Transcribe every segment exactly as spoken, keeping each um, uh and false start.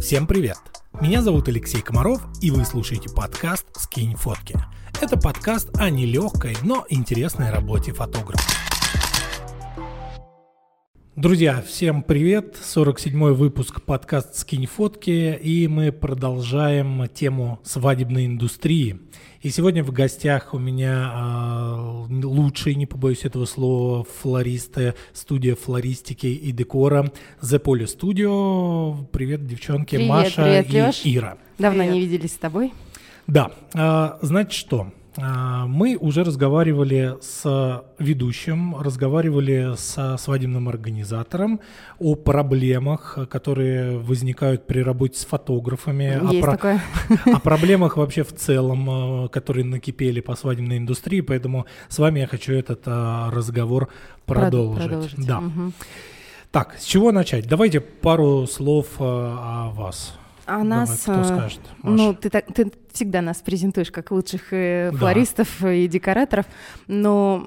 Всем привет! Меня зовут Алексей Комаров, и вы слушаете подкаст «Скинь фотки». Это подкаст о нелегкой, но интересной работе фотографа. Друзья, всем привет! сорок седьмой выпуск подкаста «Скинь фотки», и мы продолжаем тему свадебной индустрии. И сегодня в гостях у меня э, лучшие, не побоюсь этого слова, флористы, студия флористики и декора The Pole Studio. Привет, девчонки, привет, Маша привет, и Леш. Ира. Давно привет. Не виделись с тобой. Да, э, значит что, э, мы уже разговаривали с ведущим, разговаривали со свадебным организатором о проблемах, которые возникают при работе с фотографами, о, про... о проблемах вообще в целом, которые накипели по свадебной индустрии, поэтому с вами я хочу этот разговор продолжить. продолжить. Да. Угу. Так, с чего начать? Давайте пару слов о вас. А нас, Давай, кто скажет, Маша? Ну, ты, так, ты всегда нас презентуешь как лучших да. флористов и декораторов, но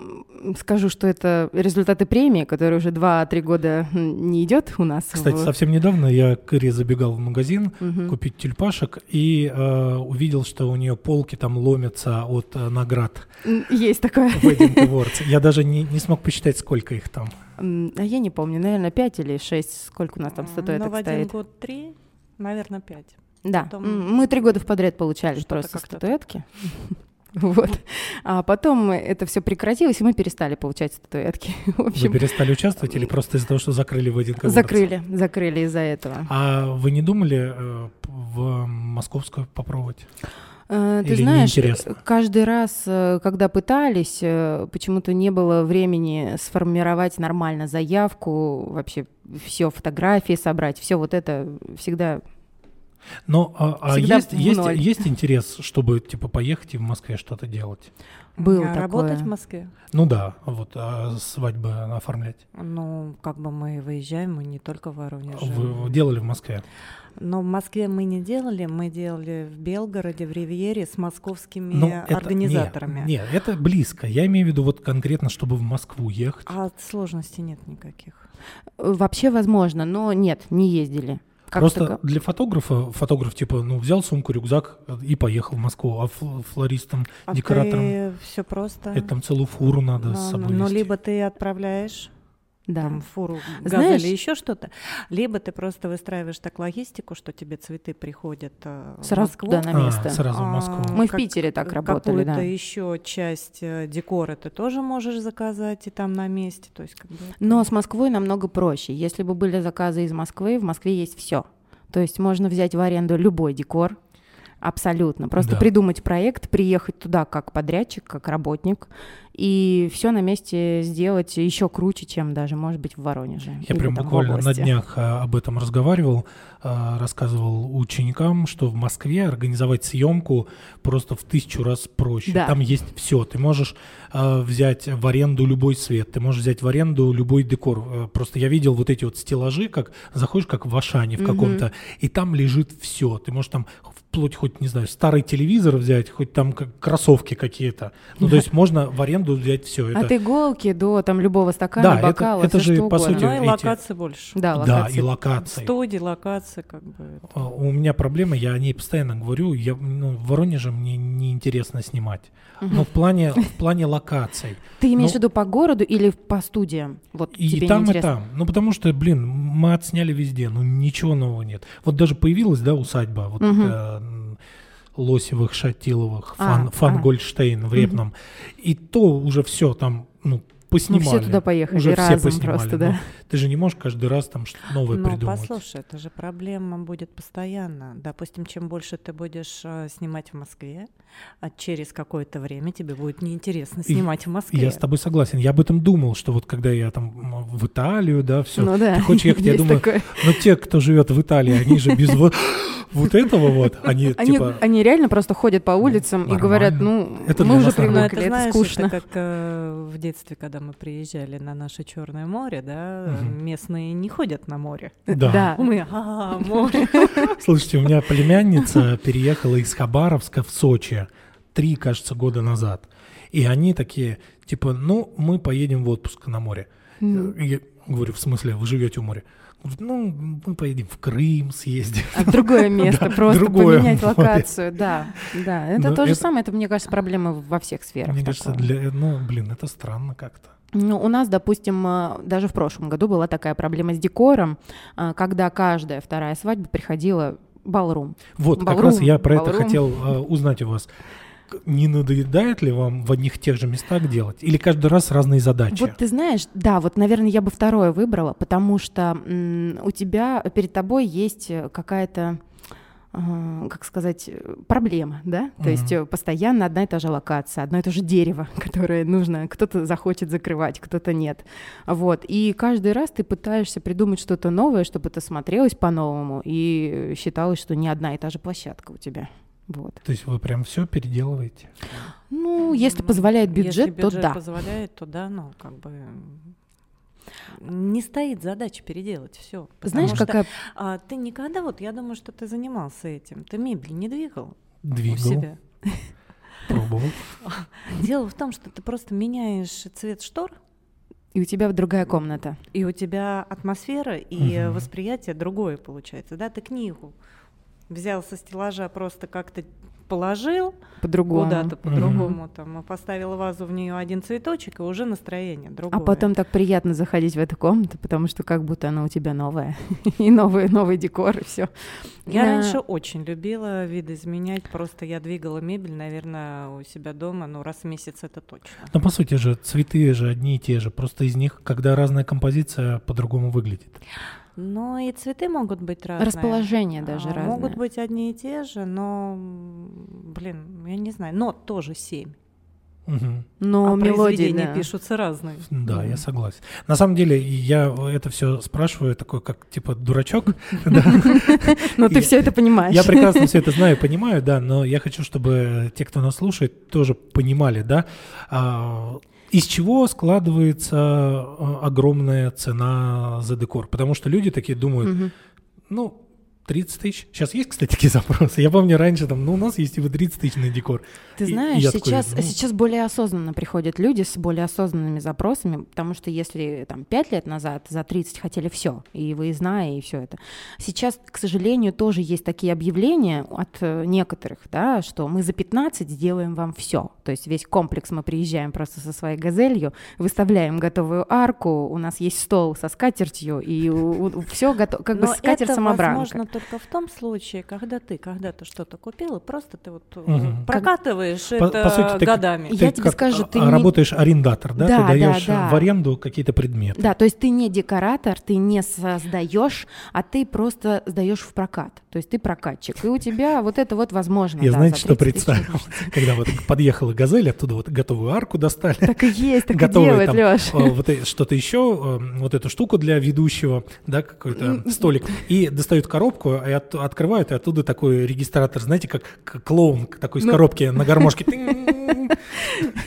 скажу, что это результаты премии, которая уже два-три года не идет у нас. Кстати, в... совсем недавно я к Ире забегал в магазин угу. купить тюльпашек и э, увидел, что у нее полки там ломятся от э, наград. Есть такое. Wedding Awards. Я даже не, не смог посчитать, сколько их там. А я не помню, наверное, пять или шесть, сколько у нас там статуэток стоит. Но в один год три. Наверное, пять. Да, потом... мы три года в подряд получали что-то просто статуэтки. Вот. А потом это все прекратилось, и мы перестали получать статуэтки. В общем, вы перестали участвовать или просто из-за того, что закрыли в один конкурс? Закрыли, закрыли из-за этого. А вы не думали в московскую попробовать? Ты или знаешь, неинтересно? Каждый раз, когда пытались, почему-то не было времени сформировать нормально заявку, вообще все фотографии собрать, все вот это всегда. Но а, всегда есть, есть, есть интерес, чтобы типа поехать и в Москве что-то делать? Было а такое. Работать в Москве? Ну да, вот а свадьбы оформлять. Ну, как бы мы выезжаем, мы не только в Воронеже. Вы делали в Москве? Но в Москве мы не делали, мы делали в Белгороде, в Ривьере с московскими Но организаторами. Это, нет, нет, это близко. Я имею в виду вот конкретно, чтобы в Москву ехать. А сложностей нет никаких? Вообще возможно, но нет, не ездили. Как Просто такое? Для фотографа, фотограф типа, ну, взял сумку, рюкзак и поехал в Москву, а флористом, а декоратором... А ты все просто... Это там целую фуру надо но, с собой но, вести. Ну, либо ты отправляешь... Да. Там, фуру, газели, знаешь, еще что-то. Либо ты просто выстраиваешь так логистику, что тебе цветы приходят в Москву. Да, на место. А, сразу в Москву. А, Мы как, в Питере так работали. Какую-то да. еще часть декора ты тоже можешь заказать и там на месте. То есть, как бы... Но с Москвой намного проще. Если бы были заказы из Москвы, в Москве есть все. То есть можно взять в аренду любой декор. Абсолютно. Просто да. придумать проект, приехать туда как подрядчик, как работник, и все на месте сделать еще круче, чем даже, может быть, в Воронеже. Я прям буквально на днях об этом разговаривал, рассказывал ученикам, что в Москве организовать съемку просто в тысячу раз проще. Да. Там есть все. Ты можешь взять в аренду любой свет, ты можешь взять в аренду любой декор. Просто я видел вот эти вот стеллажи, как заходишь, как в Ашане в каком-то, угу. и там лежит все. Ты можешь там вплоть хоть, не знаю, старый телевизор взять, хоть там как кроссовки какие-то. Ну, то есть можно в аренду взять все. Это... От иголки до там любого стакана, да, бокала, это, это же, по сути, ну, и эти... локации больше. Да, локации. Да, и локации. Студии, локации, как бы. У меня проблема, я о ней постоянно говорю, я, ну, в Воронеже мне неинтересно снимать. Но в плане, в плане локаций. Ты имеешь в виду по городу или по студиям? Вот и там, и там. Ну, потому что, блин, мы отсняли везде, ну, ничего нового нет. Вот даже появилась, да, усадьба, вот Лосевых, Шатиловых, а, фан, фан а. Гольштейн в Репном. Угу. И то уже все там, ну, поснимали. Мы все туда поехали уже разом все поснимали, просто, да. Ты же не можешь каждый раз там что-то новое но придумать. Ну, послушай, это же проблема будет постоянно. Допустим, чем больше ты будешь э, снимать в Москве, а через какое-то время тебе будет неинтересно снимать и, в Москве. Я с тобой согласен. Я об этом думал, что вот когда я там в Италию, да, все. Ну, да. Ты хочешь ехать, я думаю, такое. Но те, кто живет в Италии, они же без вот... Вот этого вот, они, они типа... Они реально просто ходят по улицам ну, и говорят, ну, это мы уже привыкли, это, знаешь, скучно. Это как э, в детстве, когда мы приезжали на наше Черное море, да, угу. местные не ходят на море. Да. да. Мы, а море. Слушайте, у меня племянница переехала из Хабаровска в Сочи три, кажется, года назад. И они такие, типа, ну, мы поедем в отпуск на море. Я, Говорю, в смысле, вы живете у моря? Говорит, ну, мы поедем в Крым, съездим. А в другое место, просто поменять локацию. Да, да. Это то же самое, это, мне кажется, проблема во всех сферах. Мне кажется, ну, блин, это странно как-то. Ну, у нас, допустим, даже в прошлом году была такая проблема с декором, когда каждая вторая свадьба приходила балрум. Вот, как раз я про это хотел узнать у вас. Не надоедает ли вам в одних тех же местах делать? Или каждый раз разные задачи? Вот ты знаешь, да, вот, наверное, я бы второе выбрала, потому что м- у тебя, перед тобой есть какая-то, э- как сказать, проблема, да? То mm-hmm. есть постоянно одна и та же локация, одно и то же дерево, которое нужно, кто-то захочет закрывать, кто-то нет. Вот, и каждый раз ты пытаешься придумать что-то новое, чтобы это смотрелось по-новому и считалось, что не одна и та же площадка у тебя. Вот. То есть вы прям все переделываете? Ну, если позволяет бюджет, если бюджет то да. Если позволяет, то да, ну, как бы не стоит задача переделать все. Знаешь, что, какая... А, ты никогда, вот я думаю, что ты занимался этим, ты мебель не двигал? Двигал. У себя. Пробовал. Дело в том, что ты просто меняешь цвет штор. И у тебя другая комната. И у тебя атмосфера и угу. восприятие другое получается, да, ты книгу взял со стеллажа, просто как-то положил по-другому. Куда-то по-другому, mm-hmm. там, поставил вазу, в нее один цветочек, и уже настроение другое. А потом так приятно заходить в эту комнату, потому что как будто она у тебя новая, и новый, новый декор, и все. Я да. раньше очень любила видоизменять, просто я двигала мебель, наверное, у себя дома, ну, раз в месяц это точно. Но по сути же цветы же одни и те же, просто из них, когда разная композиция, по-другому выглядит. Но и цветы могут быть разные. Расположение даже а, разное. Могут быть одни и те же, но, блин, я не знаю, нот тоже семь. Угу. Но а мелодии пишутся разные. Да, я согласен. На самом деле, я это все спрашиваю, такой, как типа дурачок. Но ты все это понимаешь. Я прекрасно все это знаю, понимаю, да, но я хочу, чтобы те, кто нас слушает, тоже понимали, да. Из чего складывается огромная цена за декор? Потому что люди такие думают, угу. ну, тридцать тысяч. Сейчас есть, кстати, такие запросы. Я помню раньше, там, ну, у нас есть и тридцать тысяч на декор. Ты знаешь, сейчас, такой, ну... сейчас более осознанно приходят люди с более осознанными запросами, потому что если там пять лет назад за тридцать хотели все, и выездная, и все это. Сейчас, к сожалению, тоже есть такие объявления от некоторых, да, что мы за пятнадцать сделаем вам все. То есть весь комплекс мы приезжаем просто со своей газелью, выставляем готовую арку, у нас есть стол со скатертью, и у, у, все готово, как бы скатерть-самобранка. Только в том случае, когда ты когда-то что-то купил, и просто ты вот угу. прокатываешь как... это по, по сути, ты, годами. Ты, я тебе скажу, ты работаешь не... арендатор, да? да ты да, даешь да. в аренду какие-то предметы. Да, то есть ты не декоратор, ты не создаешь, а ты просто сдаешь в прокат. То есть ты прокатчик, и у тебя вот это вот возможно. Я да, знаете, что представил? Когда вот подъехала «Газель», оттуда вот готовую арку достали. Так и есть, так и делают, Лёш. Вот что-то еще, вот эту штуку для ведущего, да, какой-то столик, и достают коробку, и от, открывают, и оттуда такой регистратор, знаете, как, как клоун такой с ну. коробки на гармошке.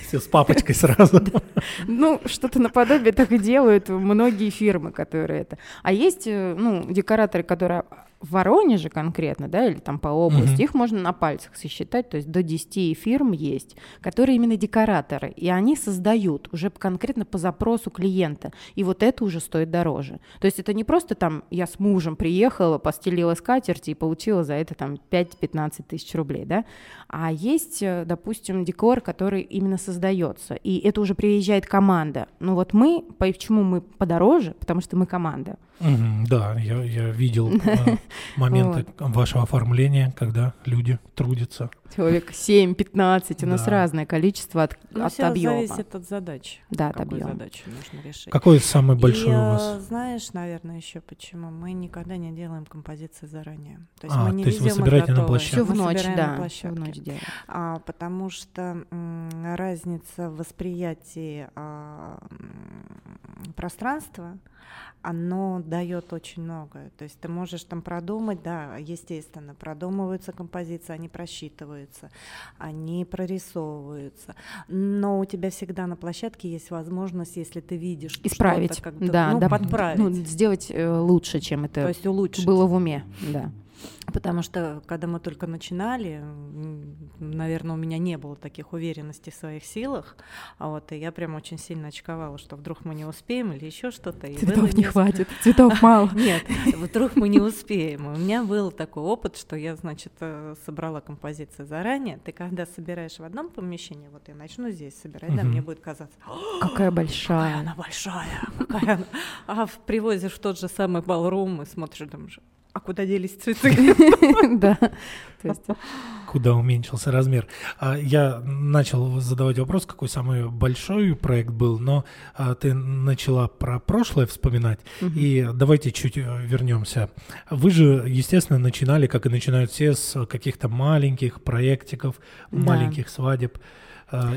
Все с папочкой сразу. Ну, что-то наподобие так и делают многие фирмы, которые это. А есть, ну, декораторы, которые в Воронеже конкретно, да, или там по области, их можно на пальцах сосчитать, то есть до десяти фирм есть, которые именно декораторы, и они создают уже конкретно по запросу клиента, и вот это уже стоит дороже. То есть это не просто там я с мужем приехала, постелила скатерть и получила за это там пять-пятнадцать тысяч рублей, да, а есть, допустим, декор, который именно создается, и это уже приезжает команда. Ну вот мы, почему мы подороже, потому что мы команда. Mm-hmm, да, я, я видел э, моменты вот. вашего оформления, когда люди трудятся. Человек семь-пятнадцать, у нас да. разное количество от, ну, от объема. Ну, все зависит от задач. Да, от объема. Какую задачу нужно решить. Какой самый большой и, у вас? Знаешь, наверное, еще почему. Мы никогда не делаем композиции заранее. То есть, а, мы не то есть вы собираете готовые. На площадке? Всю в ночь, да. Всю в ночь делаем. А, потому что м, разница в восприятии а, м, пространства, оно дает очень многое. То есть ты можешь там продумать, да, естественно, продумываются композиции, они просчитываются, они прорисовываются. Но у тебя всегда на площадке есть возможность, если ты видишь, исправить, что-то, как-то, да, ну, да, подправить. Ну, сделать лучше, чем это. То есть улучшить. Было в уме, да. Потому что, когда мы только начинали, наверное, у меня не было таких уверенностей в своих силах, а вот, и я прям очень сильно очковала, что вдруг мы не успеем или еще что-то. И цветов не хватит, цветов мало. Нет, вдруг мы не успеем. У меня был такой опыт, что я, значит, собрала композиции заранее. Ты когда собираешь в одном помещении, вот я начну здесь собирать, да, мне будет казаться, какая большая, какая она большая, какая она. А привозишь в тот же самый балрум и смотришь, думаешь, а куда делись цветы? Да. Куда уменьшился размер? Я начал задавать вопрос, какой самый большой проект был, но ты начала про прошлое вспоминать, и давайте чуть вернемся. Вы же, естественно, начинали, как и начинают все, с каких-то маленьких проектиков, маленьких свадеб.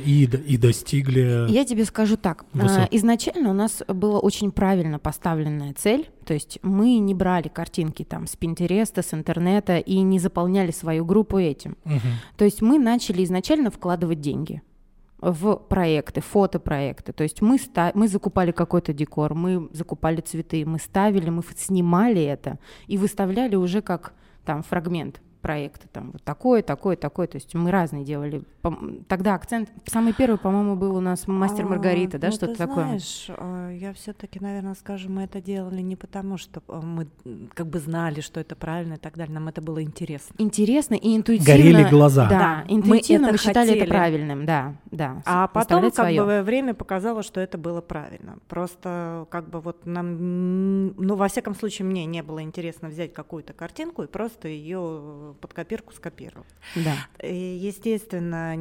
И, и достигли. Я тебе скажу так. Высот. Изначально у нас была очень правильно поставленная цель. То есть мы не брали картинки там с Pinterest, с интернета и не заполняли свою группу этим. Угу. То есть мы начали изначально вкладывать деньги в проекты, фотопроекты. То есть мы, ста- мы закупали какой-то декор, мы закупали цветы, мы ставили, мы снимали это и выставляли уже как там фрагмент проекты, там, вот такое, такое, такое, то есть мы разные делали. Тогда акцент, самый первый, по-моему, был у нас «Мастер Маргарита», а, да, ну, что-то такое? Ну, ты знаешь, я все-таки, наверное, скажу, мы это делали не потому, что мы как бы знали, что это правильно и так далее, нам это было интересно. Интересно и интуитивно. Горели глаза. Да, да. Интуитивно мы, мы считали хотели. Это правильным, да, да. А потом как бы время показало, что это было правильно. Просто как бы вот нам, ну, во всяком случае, мне не было интересно взять какую-то картинку и просто ее под копирку скопировать. Да. Естественно,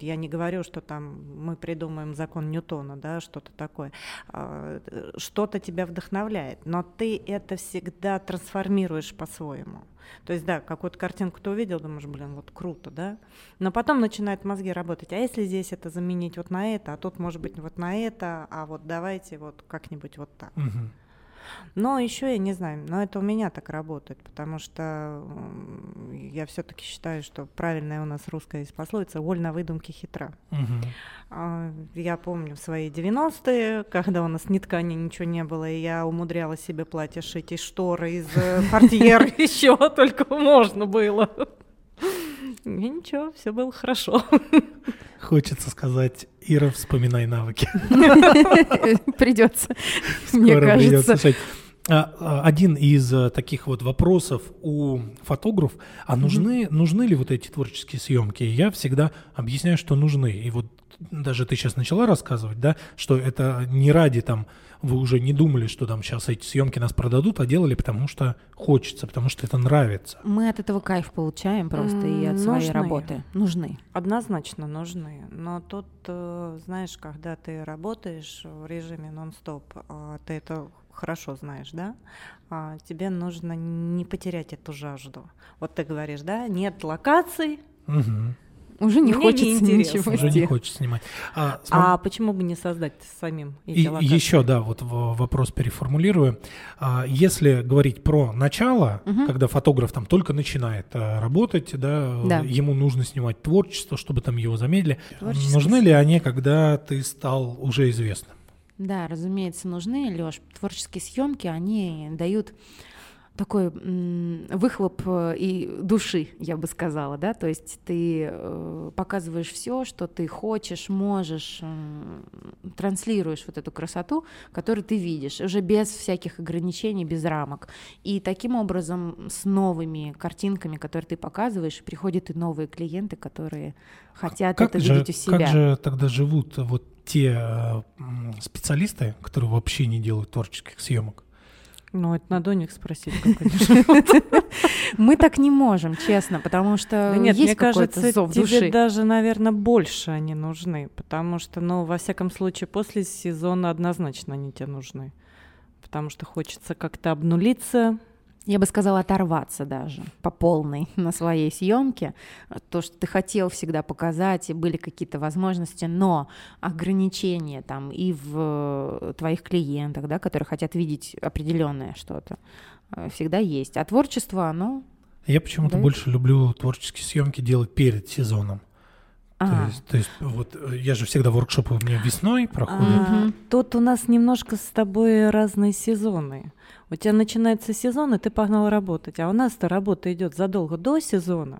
я не говорю, что там мы придумаем закон Ньютона, да, что-то такое. Что-то тебя вдохновляет, но ты это всегда трансформируешь по-своему. То есть, да, какую-то картинку ты увидел, думаешь, блин, вот круто, да? Но потом начинают мозги работать. А если здесь это заменить вот на это, а тут, может быть, вот на это, а вот давайте вот как-нибудь вот так. Угу. Но еще я не знаю, но это у меня так работает, потому что я все-таки считаю, что правильная у нас русская есть пословица «Голь на выдумке хитра». Угу. Я помню в свои девяностые, когда у нас ни ткани, ничего не было, и я умудряла себе платье шить из шторы, из портьер, из чего только можно было. И ничего, все было хорошо. Хочется сказать, Ира, вспоминай навыки. Придется, мне кажется. Один из таких вот вопросов у фотографов, а нужны, нужны ли вот эти творческие съемки? Я всегда объясняю, что нужны. И вот даже ты сейчас начала рассказывать, да, что это не ради там, вы уже не думали, что там сейчас эти съемки нас продадут, а делали, потому что хочется, потому что это нравится. Мы от этого кайф получаем просто mm, и от нужны. Своей работы. Нужны. Однозначно нужны. Но тут, знаешь, когда ты работаешь в режиме нон-стоп, ты это... хорошо знаешь, да, а, тебе нужно не потерять эту жажду. Вот ты говоришь, да, нет локаций, угу. уже не мне хочется не ничего уже не хочется снимать. А, см... а почему бы не создать самим эти и, локации? Еще, да, вот вопрос переформулирую. А, если говорить про начало, угу. когда фотограф там только начинает а, работать, да, да, ему нужно снимать творчество, чтобы там его замедлили. Творчество. Нужны ли они, когда ты стал уже известным? Да, разумеется, нужны, Лёш. Творческие съемки, они дают такой м- выхлоп и души, я бы сказала, да, то есть ты э, показываешь все, что ты хочешь, можешь, э, транслируешь вот эту красоту, которую ты видишь, уже без всяких ограничений, без рамок, и таким образом с новыми картинками, которые ты показываешь, приходят и новые клиенты, которые хотят как это же, видеть у себя. Как же тогда живут вот те специалисты, которые вообще не делают творческих съемок? Ну, это надо у них спросить, как они живут. Мы так не можем, честно, потому что есть какой-то зов души. Мне кажется, тебе даже, наверное, больше они нужны, потому что, ну, во всяком случае, после сезона однозначно они тебе нужны, потому что хочется как-то обнулиться. Я бы сказала, оторваться даже по полной на своей съемке. То, что ты хотел всегда показать, и были какие-то возможности, но ограничения там и в твоих клиентах, да, которые хотят видеть определенное что-то, всегда есть. А творчество, оно... Я почему-то дает... больше люблю творческие съемки делать перед сезоном. А. То есть, то есть вот я же всегда воркшопы у меня весной проходят. А, тут у нас немножко с тобой разные сезоны. У тебя начинается сезон, и ты погнал работать, а у нас-то работа идет задолго до сезона.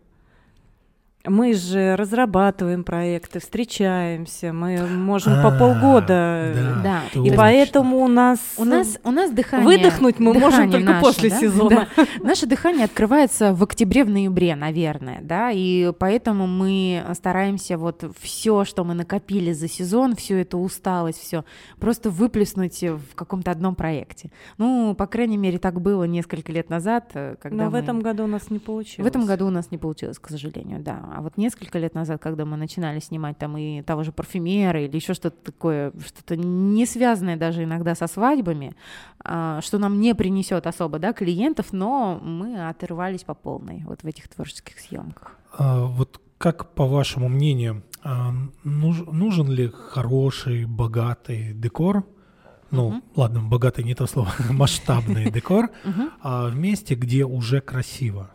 Мы же разрабатываем проекты, встречаемся, мы можем а, по полгода, да, да. И поэтому у нас, у нас, у нас дыхание, выдохнуть мы дыхание можем только наше, после да? сезона. Да. Наше дыхание открывается в октябре-ноябре, наверное, да, и поэтому мы стараемся вот все, что мы накопили за сезон, всю эту усталость, все просто выплеснуть в каком-то одном проекте. Ну, по крайней мере, так было несколько лет назад, когда. Но мы... в этом году у нас не получилось. В этом году у нас не получилось, к сожалению, да. А вот несколько лет назад, когда мы начинали снимать там и того же парфюмера или еще что-то такое, что-то не связанное даже иногда со свадьбами, что нам не принесет особо, да, клиентов, но мы оторвались по полной вот в этих творческих съемках. А вот как, по вашему мнению, нужен ли хороший, богатый декор? Ну, uh-huh. ладно, богатый не то слово, масштабный декор в месте, где уже красиво?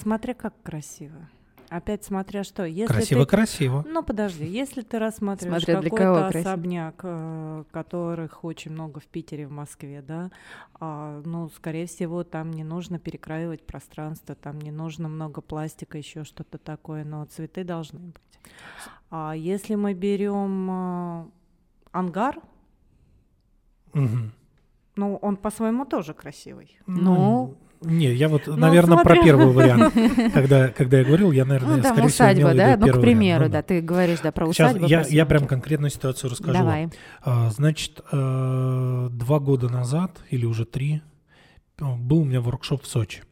Смотря как красиво. Опять смотря что. Красиво-красиво. Ты... Ну, подожди, если ты рассматриваешь смотря какой-то особняк, красиво. Которых очень много в Питере, в Москве, да, а, ну, скорее всего, там не нужно перекраивать пространство, там не нужно много пластика, еще что-то такое, но цветы должны быть. А если мы берем ангар, угу. ну, он по-своему тоже красивый. Ну... Не, я вот, ну, наверное, смотрю. Про первый вариант, когда, когда я говорил, я, наверное, ну, да, скорее усадьба, всего, имел да? Ну, к примеру, ну, да, ты говоришь, да, про сейчас усадьбу. Сейчас я, я прям конкретную ситуацию расскажу. Давай. А, значит, а, два года назад, или уже три, был у меня воркшоп в Сочи.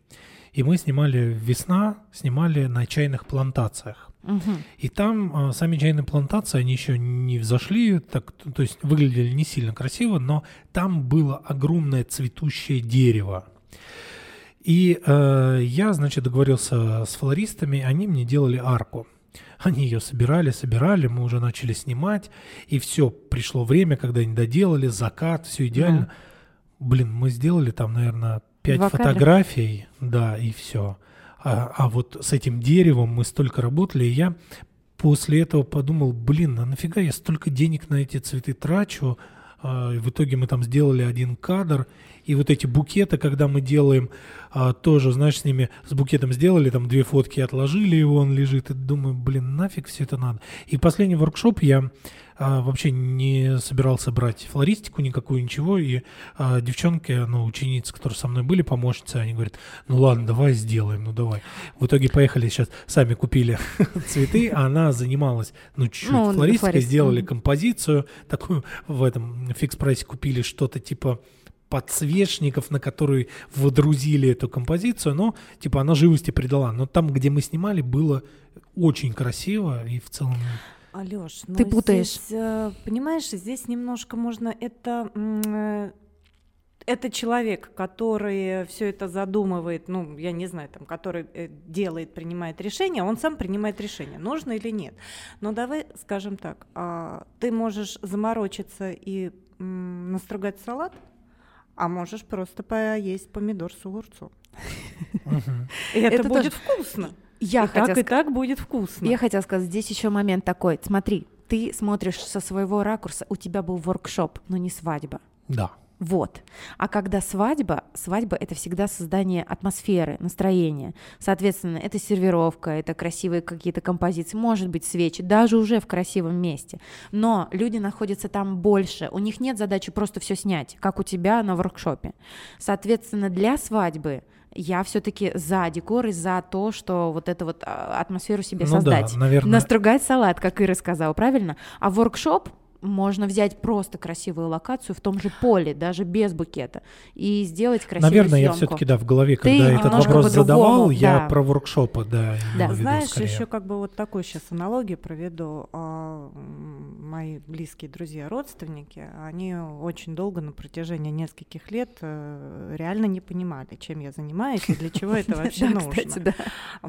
И мы снимали весна, снимали на чайных плантациях. Угу. И там а, сами чайные плантации, они еще не взошли, так, то есть выглядели не сильно красиво, но там было огромное цветущее дерево. И э, я, значит, договорился с флористами, они мне делали арку. Они ее собирали, собирали, мы уже начали снимать, и все, пришло время, когда они доделали, закат, все идеально. Mm. Блин, мы сделали там, наверное, пять Два фотографий, кадра. Да, и все. А, а вот с этим деревом мы столько работали, и я после этого подумал, блин, а нафига я столько денег на эти цветы трачу? В итоге мы там сделали один кадр, и вот эти букеты, когда мы делаем, тоже, знаешь, с ними, с букетом сделали, там две фотки отложили, его он лежит, и думаю, блин, нафиг все это надо. И последний воркшоп я а, вообще не собирался брать флористику никакую, ничего, и а, девчонки, ну, ученицы, которые со мной были, помощницы, они говорят, ну ладно, давай сделаем, ну давай. В итоге поехали сейчас, сами купили цветы, она занималась, ну, чуть-чуть флористикой, сделали композицию, такую в этом фикс-прайсе купили что-то типа подсвечников, на которые водрузили эту композицию, но типа она живости придала. Но там, где мы снимали, было очень красиво и в целом... Алёш, ну ты путаешь. Здесь, понимаешь, здесь немножко можно... Это... Это человек, который все это задумывает, ну, я не знаю, там, который делает, принимает решение, он сам принимает решение, нужно или нет. Но давай, скажем так, ты можешь заморочиться и настругать салат, а можешь просто поесть помидор с огурцом. Это будет вкусно. Я хотела сказать, и так будет вкусно. Я хотела сказать, здесь еще момент такой. Смотри, ты смотришь со своего ракурса, у тебя был воркшоп, но не свадьба. Да. Вот. А когда свадьба, свадьба — это всегда создание атмосферы, настроения. Соответственно, это сервировка, это красивые какие-то композиции, может быть, свечи, даже уже в красивом месте. Но люди находятся там больше, у них нет задачи просто все снять, как у тебя на воркшопе. Соответственно, для свадьбы я все-таки за декор и за то, что вот эту вот атмосферу себе ну создать. Да, наверное... Настругать салат, как Ира сказала, правильно? А воркшоп можно взять просто красивую локацию в том же поле, даже без букета, и сделать красивую съемку. Наверное, съемку. Я все-таки, да, в голове, ты когда этот вопрос задавал, да. Я про воркшопы, да, да. Веду, знаешь, скорее. Еще как бы вот такую сейчас аналогию проведу. Мои близкие друзья, родственники, они очень долго на протяжении нескольких лет реально не понимали, чем я занимаюсь и для чего это вообще нужно.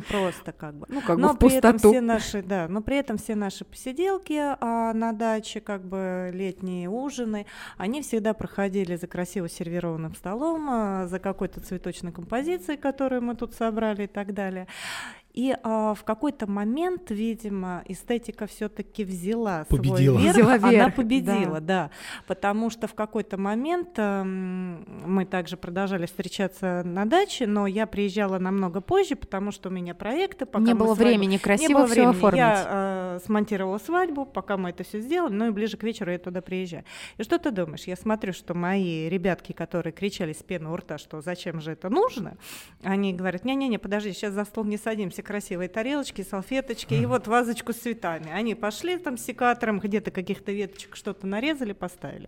Просто как бы. Ну, как бы в пустоту. Но при этом все наши посиделки на даче, как как бы летние ужины, они всегда проходили за красиво сервированным столом, за какой-то цветочной композицией, которую мы тут собрали и так далее. И а, в какой-то момент, видимо, эстетика все-таки взяла победила. свой верх, взяла она вверх. победила, да. да, потому что в какой-то момент э, мы также продолжали встречаться на даче, но я приезжала намного позже, потому что у меня проекты, пока не было свадьбу, времени красиво не было все времени. оформить. Я э, смонтировала свадьбу, пока мы это все сделали, но и ближе к вечеру я туда приезжаю. И что ты думаешь? Я смотрю, что мои ребятки, которые кричали с пены у рта, что зачем же это нужно, они говорят: не, не, не, подожди, сейчас за стол не садимся. Красивые тарелочки, салфеточки и вот вазочку с цветами. Они пошли там с секатором, где-то каких-то веточек что-то нарезали, поставили.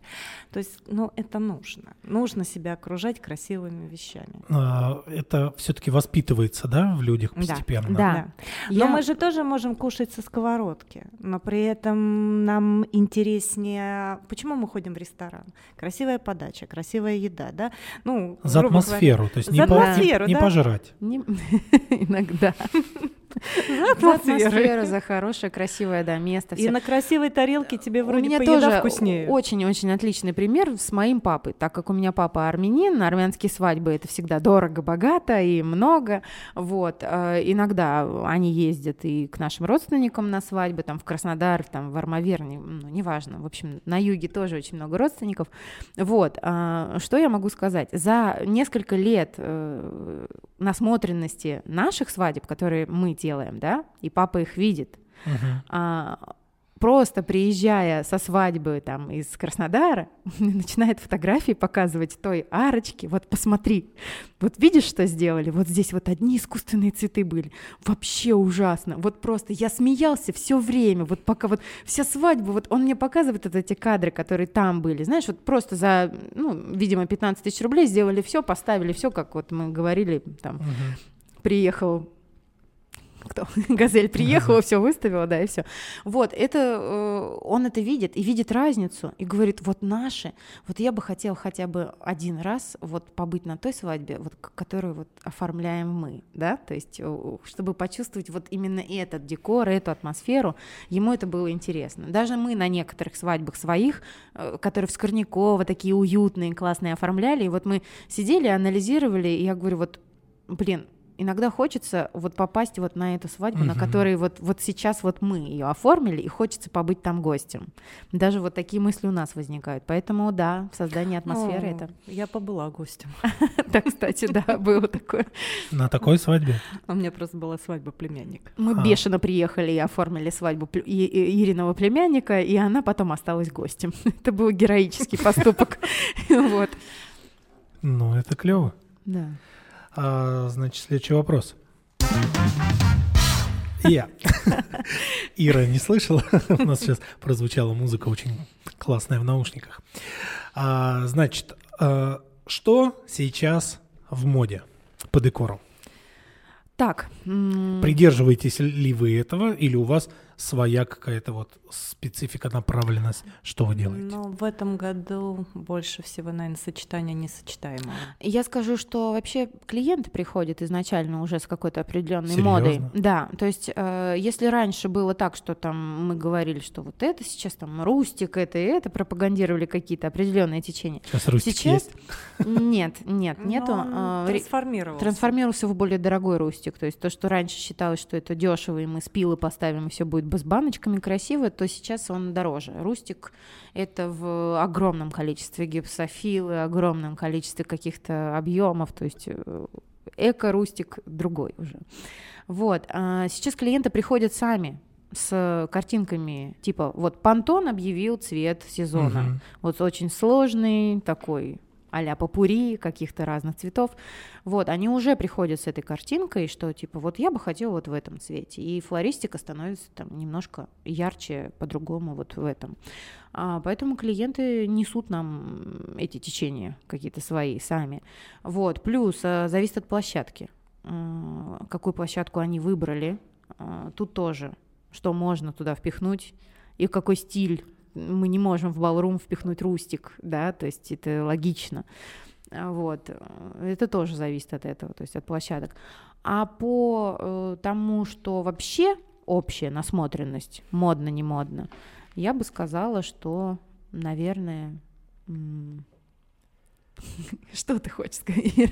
То есть, ну, это нужно. Нужно себя окружать красивыми вещами. А, это все-таки воспитывается, да, в людях постепенно? Да, да. да. Но Я... мы же тоже можем кушать со сковородки, но при этом нам интереснее... Почему мы ходим в ресторан? Красивая подача, красивая еда, да? Ну, за атмосферу, говоря, то есть не, атмосферу, по... да. не пожрать. Иногда. За атмосферу. За атмосферу, за хорошее, красивое, да, место. Все. И на красивой тарелке тебе вроде бы еда вкуснее. У меня тоже очень-очень отличный пример с моим папой. Так как у меня папа армянин, армянские свадьбы — это всегда дорого, богато и много. Вот. Иногда они ездят и к нашим родственникам на свадьбы, там в Краснодар, там в Армавир, ну, неважно. В общем, на юге тоже очень много родственников. Вот. Что я могу сказать? За несколько лет насмотренности наших свадеб, которые мы делаем, да, и папа их видит. Uh-huh. А, просто приезжая со свадьбы там из Краснодара, начинает фотографии показывать той арочки. Вот посмотри, вот видишь, что сделали? Вот здесь вот одни искусственные цветы были. Вообще ужасно. Вот просто я смеялся все время. Вот пока вот вся свадьба, вот он мне показывает вот эти кадры, которые там были. Знаешь, вот просто за, ну, видимо, пятнадцать тысяч рублей сделали все, поставили все, как вот мы говорили, там, uh-huh. приехал кто? Газель приехала, все выставила, да, и все. Вот, это, он это видит, и видит разницу, и говорит: вот наши, вот я бы хотел хотя бы один раз вот побыть на той свадьбе, вот, которую вот оформляем мы, да, то есть, чтобы почувствовать вот именно этот декор, эту атмосферу, ему это было интересно. Даже мы на некоторых свадьбах своих, которые в Скорняково такие уютные, классные оформляли, и вот мы сидели, анализировали, и я говорю: вот, блин, иногда хочется вот попасть вот на эту свадьбу, угу. на которой вот, вот сейчас вот мы ее оформили, и хочется побыть там гостем. Даже вот такие мысли у нас возникают. Поэтому, да, в создании атмосферы О, это... Я побыла гостем. Да, кстати, да, было такое. На такой свадьбе? У меня просто была свадьба племянника. Мы бешено приехали и оформили свадьбу Ириного племянника, и она потом осталась гостем. Это был героический поступок. Вот. Ну, это клево. Да. А, значит, следующий вопрос. Я. Ира не слышала. У нас сейчас прозвучала музыка очень классная в наушниках. А, значит, а, что сейчас в моде по декору? Так. Придерживаетесь ли вы этого, или у вас своя какая-то вот специфика, направленность, что вы делаете? Ну, в этом году больше всего, наверное, сочетания несочетаемого. Я скажу, что вообще клиенты приходят изначально уже с какой-то определенной Серьезно? модой. Да, то есть э, если раньше было так, что там мы говорили, что вот это сейчас там рустик, это и это, пропагандировали какие-то определенные течения. Сейчас рустик сейчас... есть? Нет, нет, нету. Э, трансформировался. Трансформировался в более дорогой рустик, то есть то, что раньше считалось, что это дешево, и мы с пилы поставим, и все будет с баночками красиво, то сейчас он дороже. Рустик — это в огромном количестве гипсофилы, огромном количестве каких-то объемов, то есть эко-рустик другой уже. Вот. А сейчас клиенты приходят сами с картинками, типа, вот Пантон объявил цвет сезона. Угу. Вот очень сложный такой... а-ля попури, каких-то разных цветов. Вот, они уже приходят с этой картинкой, что типа вот я бы хотела вот в этом цвете. И флористика становится там немножко ярче, по-другому вот в этом. А, поэтому клиенты несут нам эти течения какие-то свои сами. Вот, плюс а, зависит от площадки. А, какую площадку они выбрали. А, тут тоже, что можно туда впихнуть и какой стиль. Мы не можем в балрум впихнуть рустик, да, то есть это логично. Вот. Это тоже зависит от этого, то есть от площадок. А по тому, что вообще общая насмотренность, модно-не модно, Я бы сказала, что, наверное... М- Что ты хочешь сказать, Ира?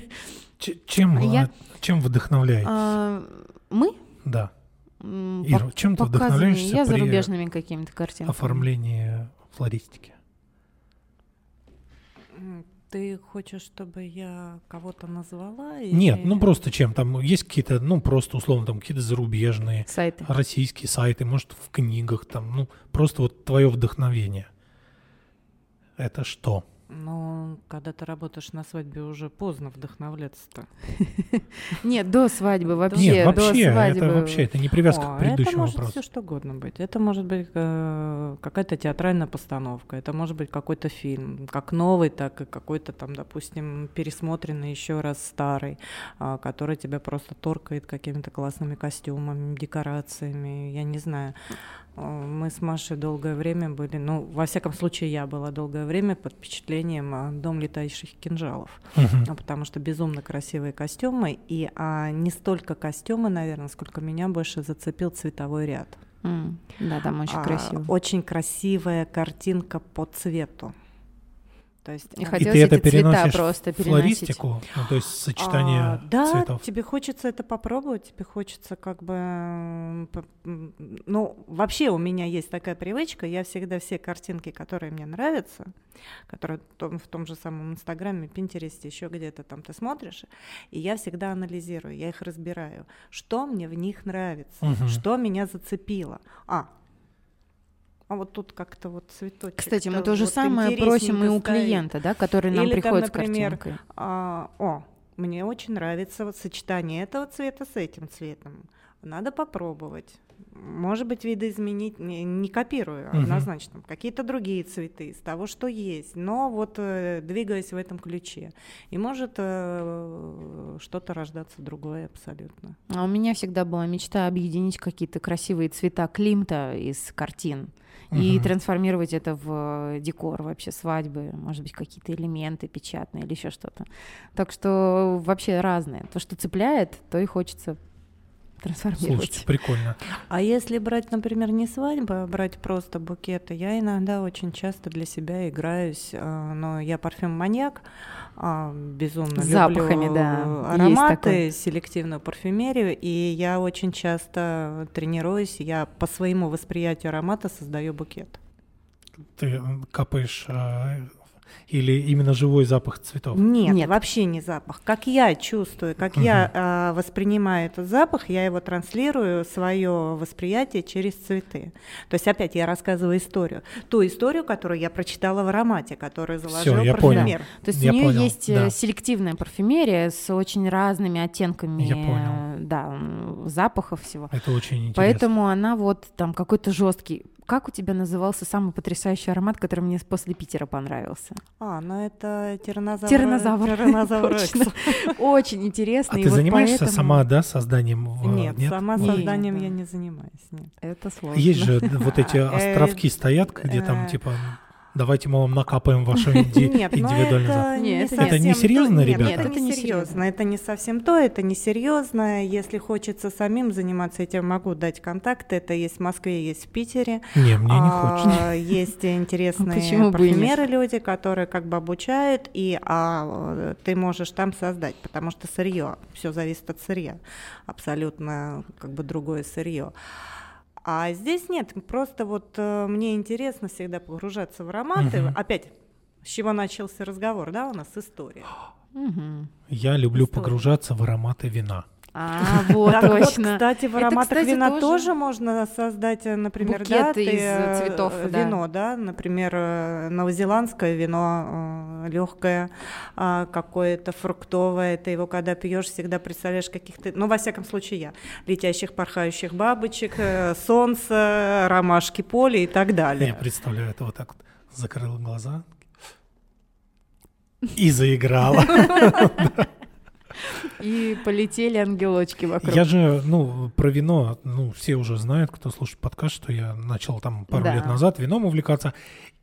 Ч- чем, Я... чем вдохновляетесь? А, мы? Да. Ира, Пок- чем ты вдохновляешься я при зарубежными какими-то картинками. Оформлении флористики? Ты хочешь, чтобы я кого-то назвала? Или... Нет, ну просто чем? Там есть какие-то, ну просто условно, там какие-то зарубежные, сайты. Российские сайты, может, в книгах, там, ну просто вот твое вдохновение. Это что? Ну, когда ты работаешь на свадьбе, уже поздно вдохновляться-то. Нет, до свадьбы вообще. Нет, вообще, это вообще, это не привязка к предыдущему вопросу. Это может все что угодно быть. Это может быть какая-то театральная постановка, это может быть какой-то фильм, как новый, так и какой-то там, допустим, пересмотренный еще раз старый, который тебя просто торкает какими-то классными костюмами, декорациями, я не знаю. Мы с Машей долгое время были, ну, во всяком случае, я была долгое время под впечатлением «Дом летающих кинжалов», uh-huh. потому что безумно красивые костюмы, и а, не столько костюмы, наверное, сколько меня больше зацепил цветовой ряд. Mm. Да, там очень а, красиво. Очень красивая картинка по цвету. То есть, и хотелось эти цвета просто переносить. Флористику, ну, то есть сочетание а, да, цветов. Да, тебе хочется это попробовать, тебе хочется как бы... Ну, вообще у меня есть такая привычка, я всегда все картинки, которые мне нравятся, которые в том же самом Инстаграме, Пинтересте, еще где-то там ты смотришь, и я всегда анализирую, я их разбираю, что мне в них нравится, угу. что меня зацепило. А, А вот тут как-то вот цветочек. Кстати, мы то же вот самое просим и у клиента, да, который нам или приходит там, например, с картинкой. А, о, мне очень нравится вот сочетание этого цвета с этим цветом. Надо попробовать. Может быть, видоизменить, не, не копирую, угу. однозначно. Какие-то другие цветы из того, что есть, но вот э, двигаясь в этом ключе. И может э, что-то рождаться другое абсолютно. А у меня всегда была мечта объединить какие-то красивые цвета Климта из картин угу. и трансформировать это в декор вообще свадьбы, может быть, какие-то элементы печатные или еще что-то. Так что вообще разное. То, что цепляет, то и хочется... Слушайте, прикольно. А если брать, например, не свадьбу, а брать просто букеты, я иногда очень часто для себя играюсь, но я парфюм-маньяк, безумно запахами, люблю да. ароматы, селективную парфюмерию, и я очень часто тренируюсь, я по своему восприятию аромата создаю букет. Ты капаешь... Или именно живой запах цветов? Нет, Нет, вообще не запах. Как я чувствую, как угу. я а, воспринимаю этот запах, я его транслирую, свое восприятие через цветы. То есть опять я рассказываю историю. Ту историю, которую я прочитала в аромате, которую заложил парфюмер. Понял. То есть я у нее понял. есть да. селективная парфюмерия с очень разными оттенками я понял. Да, запахов всего. Это очень интересно. Поэтому она вот там какой-то жесткий. Как у тебя назывался самый потрясающий аромат, который мне после Питера понравился? А, ну это тиранозавр. Тиранозавр. Тиранозавр. Очень интересно. А ты занимаешься сама, да, созданием? Нет, сама созданием я не занимаюсь. Это сложно. Есть же вот эти островки стоят, где там типа... Давайте мы вам накапаем ваши инди- нет, индивидуальные запахи. Нет, это, это не серьезно, то, ребята? Нет, это, это не серьезно. Это не совсем то, это не серьезно. Если хочется самим заниматься этим, могу дать контакты. Это есть в Москве, есть в Питере. Не, мне не хочется. Есть интересные парфюмеры, люди, которые как бы обучают, и а, ты можешь там создать, потому что сырье, все зависит от сырья, абсолютно как бы другое сырье. А здесь нет, просто вот э, мне интересно всегда погружаться в ароматы. Угу. Опять, с чего начался разговор, да, у нас история. Угу. Я люблю история. погружаться в ароматы вина. А, вот, точно. Кстати, в ароматах вина тоже можно создать, например, букет из цветов. Вино, да, например, новозеландское вино, легкое, какое-то фруктовое. Ты его, когда пьешь, всегда представляешь каких-то, ну, во всяком случае, я, летящих, порхающих бабочек, солнце, ромашки, поле и так далее. Я представляю это вот так вот. Закрыла глаза и заиграла. И полетели ангелочки вокруг. Я же, ну, про вино, ну, все уже знают, кто слушает подкаст, что я начал там пару да. лет назад вином увлекаться.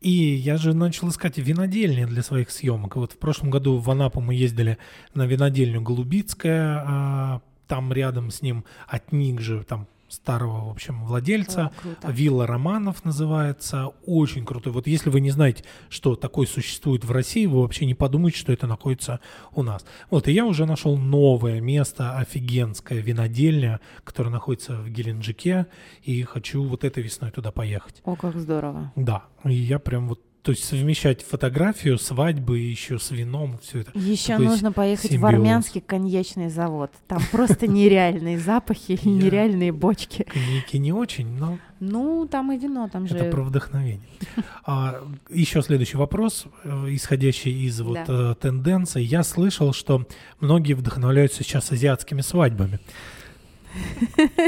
И я же начал искать винодельни для своих съемок. Вот в прошлом году в Анапу мы ездили на винодельню Голубицкая, а там рядом с ним от них же там старого, в общем, владельца. О, «Вилла Романов» называется. Очень крутой. Вот если вы не знаете, что такое существует в России, вы вообще не подумайте, что это находится у нас. Вот, и я уже нашел новое место, офигенское винодельня, которое находится в Геленджике, и хочу вот этой весной туда поехать. О, как здорово. Да, и я прям вот, то есть совмещать фотографию, свадьбы, еще с вином, все это. Еще такой нужно поехать симбиоз. В армянский коньячный завод. Там просто нереальные запахи и нереальные бочки. Коньяки не очень, но... Ну, там и вино, там же... Это про вдохновение. Еще следующий вопрос, исходящий из вот тенденций. Я слышал, что многие вдохновляются сейчас азиатскими свадьбами.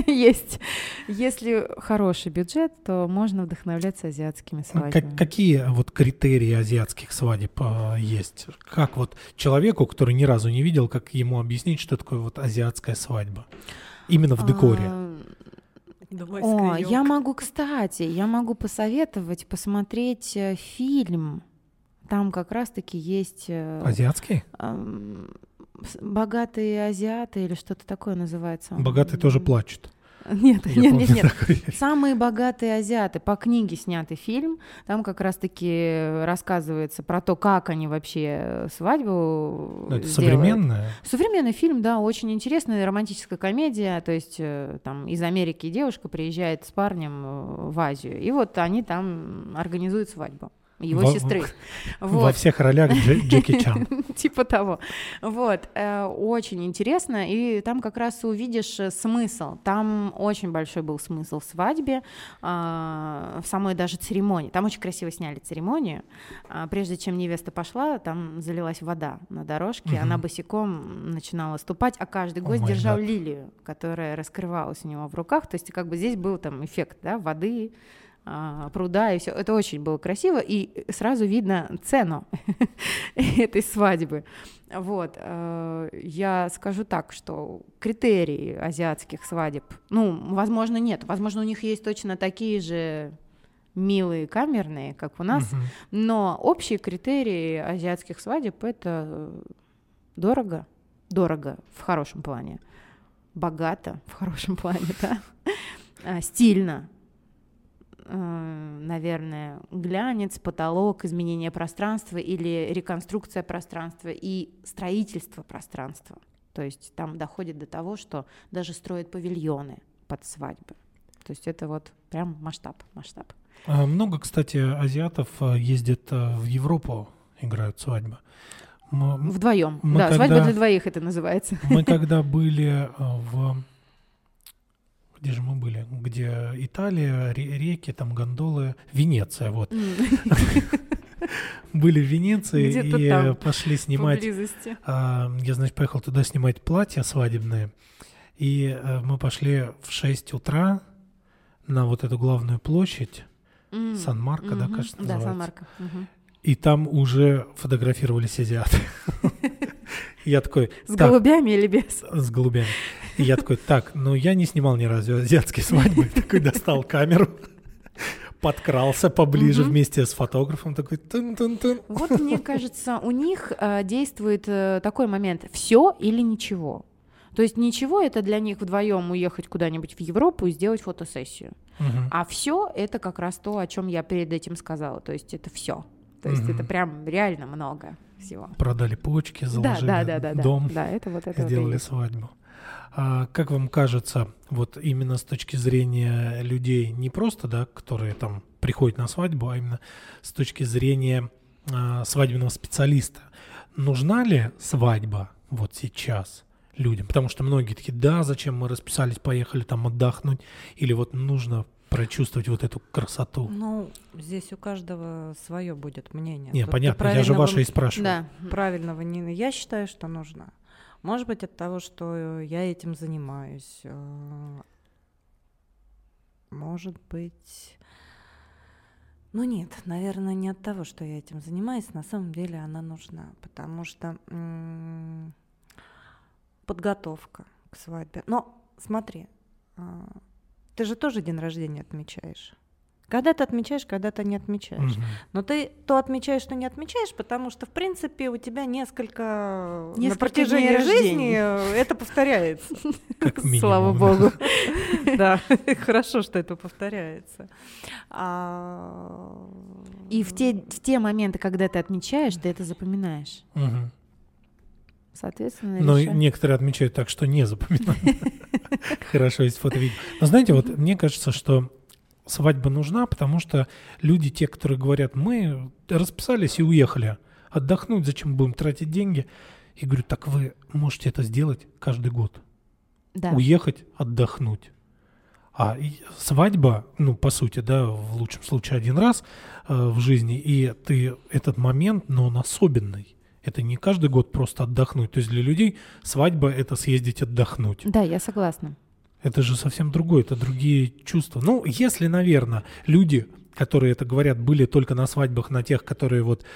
Есть. Если хороший бюджет, то можно вдохновляться азиатскими свадьбами. Как, какие вот критерии азиатских свадеб э, есть? Как вот человеку, который ни разу не видел, как ему объяснить, что такое вот азиатская свадьба? Именно в декоре. О, я могу, кстати, я могу посоветовать посмотреть фильм. Там как раз-таки есть... Э, азиатский? Э, «Богатые азиаты» или что-то такое называется. «Богатые тоже плачут». Нет, я нет, помню, нет, нет. «Самые богатые азиаты». По книге снятый фильм. Там как раз-таки рассказывается про то, как они вообще свадьбу это сделают. Современная? Современный фильм, да, очень интересная романтическая комедия. То есть там из Америки девушка приезжает с парнем в Азию. И вот они там организуют свадьбу. Его во, сестры. Во вот. Всех ролях Дж- Джеки Чан. Типа того. Вот. Очень интересно. И там как раз увидишь смысл. Там очень большой был смысл в свадьбе, в самой даже церемонии. Там очень красиво сняли церемонию. Прежде чем невеста пошла, там залилась вода на дорожке. Угу. Она босиком начинала ступать, а каждый гость oh держал God. лилию, которая раскрывалась у него в руках. То есть как бы здесь был там эффект, да, воды, пруда, и все. Это очень было красиво, и сразу видно цену этой свадьбы. Вот. Я скажу так, что критерии азиатских свадеб, ну, возможно, нет. Возможно, у них есть точно такие же милые камерные, как у нас, угу. но общие критерии азиатских свадеб — это дорого, дорого в хорошем плане, богато в хорошем плане, да, стильно, наверное, глянец, потолок, изменение пространства или реконструкция пространства и строительство пространства. То есть там доходит до того, что даже строят павильоны под свадьбы. То есть это вот прям масштаб, масштаб. Много, кстати, азиатов ездят в Европу, играют свадьбы. Мы, Вдвоем. Мы да, когда... свадьба для двоих это называется. Мы когда были в... Где же мы были? Где Италия, реки, там гондолы, Венеция, вот. Были в Венеции и пошли снимать. Я, значит, поехал туда снимать платья свадебные. И мы пошли в шесть утра на вот эту главную площадь Сан-Марко, да, кажется, называется. Да, Сан-Марко. И там уже фотографировались азиаты. Я такой... С голубями или без? С голубями. И я такой, так, ну я не снимал ни разу азиатские свадьбы. Такой достал камеру, подкрался поближе mm-hmm. вместе с фотографом. Такой тун-тун-тун. Вот мне кажется, у них э, действует э, такой момент: все или ничего. То есть ничего — это для них вдвоем уехать куда-нибудь в Европу и сделать фотосессию. Mm-hmm. А все — это как раз то, о чем я перед этим сказала. То есть это все. То есть mm-hmm. это прям реально много всего. Продали почки, заложили да, да, да, да, дом, да, это вот это сделали вот свадьбу. А как вам кажется, вот именно с точки зрения людей, не просто, да, которые там приходят на свадьбу, а именно с точки зрения а, свадебного специалиста, нужна ли свадьба вот сейчас людям? Потому что многие такие, да, зачем мы расписались, поехали там отдохнуть, или вот нужно прочувствовать вот эту красоту. Ну, здесь у каждого свое будет мнение. Не, Тут понятно, я же ваше и спрашиваю. Да. Правильного не... Я считаю, что нужна. Может быть, от того, что я этим занимаюсь. Может быть... Ну нет, наверное, не от того, что я этим занимаюсь. На самом деле она нужна, потому что м- подготовка к свадьбе. Но смотри, ты же тоже день рождения отмечаешь. Когда ты отмечаешь, когда ты не отмечаешь. Угу. Но ты то отмечаешь, что не отмечаешь, потому что, в принципе, у тебя несколько, несколько на протяжении жизни это повторяется. Как минимум. Слава Богу. Да, хорошо, что это повторяется. И в те моменты, когда ты отмечаешь, ты это запоминаешь. Соответственно, но решаю. Некоторые отмечают так, что не запоминают. Хорошо, есть фото-видео. Но знаете, вот мне кажется, что свадьба нужна, потому что люди, те, которые говорят, мы расписались и уехали отдохнуть, зачем будем тратить деньги? И говорю, так вы можете это сделать каждый год. Да. Уехать, отдохнуть. А свадьба, ну, по сути, да, в лучшем случае один раз э, в жизни, и ты этот момент, но он особенный. Это не каждый год просто отдохнуть. То есть для людей свадьба – это съездить отдохнуть. Да, я согласна. Это же совсем другое, это другие чувства. Ну, если, наверное, люди, которые это говорят, были только на свадьбах, на тех, которые вот,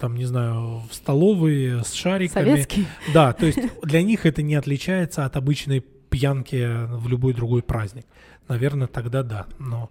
там, не знаю, в столовой, с шариками. Советские. Да, то есть для них это не отличается от обычной пьянки в любой другой праздник. Наверное, тогда да, но...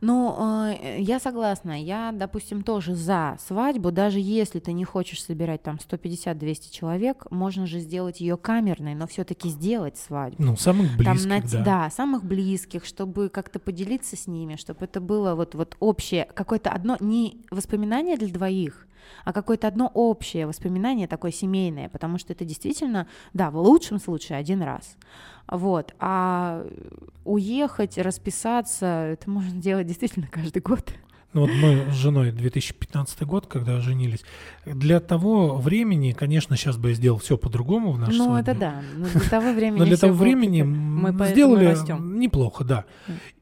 Ну, э, я согласна. Я, допустим, тоже за свадьбу. Даже если ты не хочешь собирать там сто пятьдесят - двести человек, можно же сделать ее камерной, но все-таки сделать свадьбу. Ну, самых близких, там, да. Да, самых близких, чтобы как-то поделиться с ними, чтобы это было вот, вот общее, какое-то одно, не воспоминание для двоих, а какое-то одно общее воспоминание такое семейное, потому что это действительно, да, в лучшем случае один раз. Вот. А уехать, расписаться, это можно делать действительно каждый год. Ну вот мы с женой две тысячи пятнадцатый год, когда женились, для того времени, конечно, сейчас бы я сделал все по-другому в нашей свадьбе. Ну это да, но для того времени но для того времени мы сделали неплохо, да.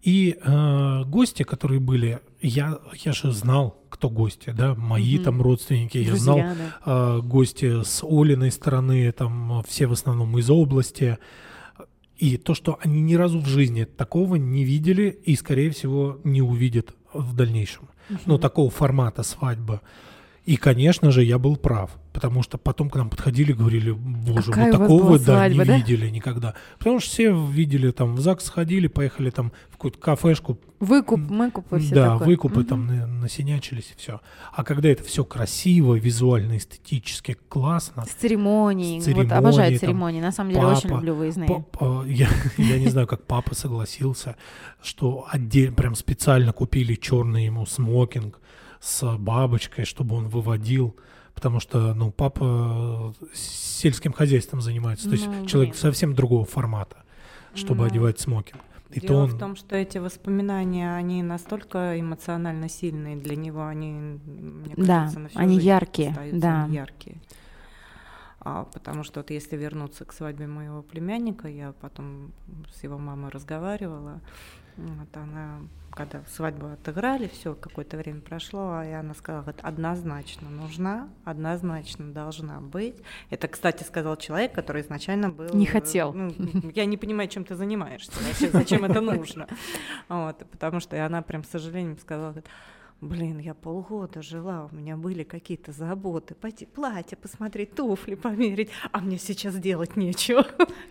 И э, гости, которые были, я, я же знал, кто гости, да, мои mm-hmm. там родственники, друзья, я знал да. э, гости с Олиной стороны, там все в основном из области. И то, что они ни разу в жизни такого не видели и, скорее всего, не увидят в дальнейшем. Uh-huh. Ну, такого формата свадьбы. И, конечно же, я был прав, потому что потом к нам подходили и говорили, боже, мы такого да, свадьба, не да? видели никогда. Потому что все видели, там, в ЗАГС сходили, поехали там в какую-то кафешку. Выкуп, выкупы, все да, такое. Да, выкупы uh-huh. там насинячились, и все. А когда это все красиво, визуально, эстетически, классно. С церемонией. С церемонией вот, обожаю там, церемонии, на самом деле папа, очень люблю выездные. Папа, я, я не знаю, как папа согласился, что отдельно, прям специально купили черный ему смокинг с бабочкой, чтобы он выводил, потому что, ну, папа сельским хозяйством занимается, то ну, есть человек нет. совсем другого формата, чтобы ну, одевать смокинг. И дело то он... в том, что эти воспоминания, они настолько эмоционально сильные для него, они, мне кажется, да, на всю они жизнь яркие, остаются да. яркие. А, потому что вот если вернуться к свадьбе моего племянника, я потом с его мамой разговаривала, вот она, когда свадьбу отыграли, все какое-то время прошло, и она сказала, говорит, однозначно нужна, однозначно должна быть. Это, кстати, сказал человек, который изначально был... Не хотел. Ну, я не понимаю, чем ты занимаешься, вообще, зачем это нужно. Вот, потому что она прям, к сожалению, сказала... Блин, я полгода жила, у меня были какие-то заботы, пойти платье посмотреть, туфли померить, а мне сейчас делать нечего.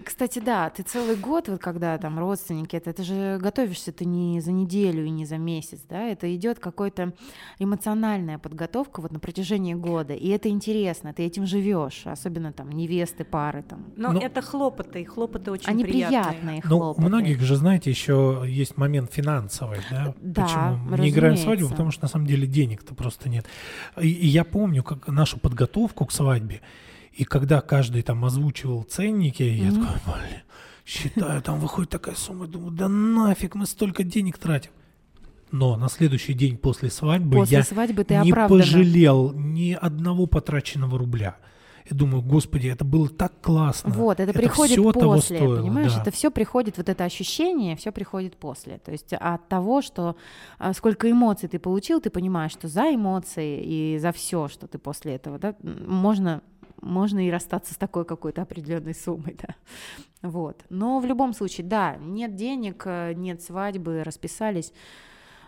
Кстати, да, ты целый год, вот когда там родственники, это, это же готовишься ты не за неделю и не за месяц, да, это идет какая-то эмоциональная подготовка вот на протяжении года, и это интересно, ты этим живешь, особенно там невесты, пары там. Но, Но это хлопоты, и хлопоты очень они приятные. Они приятные хлопоты. Ну, многих же, знаете, еще есть момент финансовый, да? Да, почему мы разумеется. Не играем в свадьбу, потому что на самом деле денег-то просто нет. И, и я помню как нашу подготовку к свадьбе, и когда каждый там озвучивал ценники, mm-hmm. я такой, блин, считаю, там выходит такая сумма, думаю, да нафиг, мы столько денег тратим. Но на следующий день после свадьбы после я свадьбы ты не оправдана. Пожалел ни одного потраченного рубля. Я думаю, господи, это было так классно. Вот, это, это приходит после, стоило, понимаешь? Да. Это все приходит, вот это ощущение, все приходит после. То есть от того, что сколько эмоций ты получил, ты понимаешь, что за эмоции и за все, что ты после этого, да, можно, можно и расстаться с такой какой-то определенной суммой, да. Вот. Но в любом случае, да, нет денег, нет свадьбы, расписались.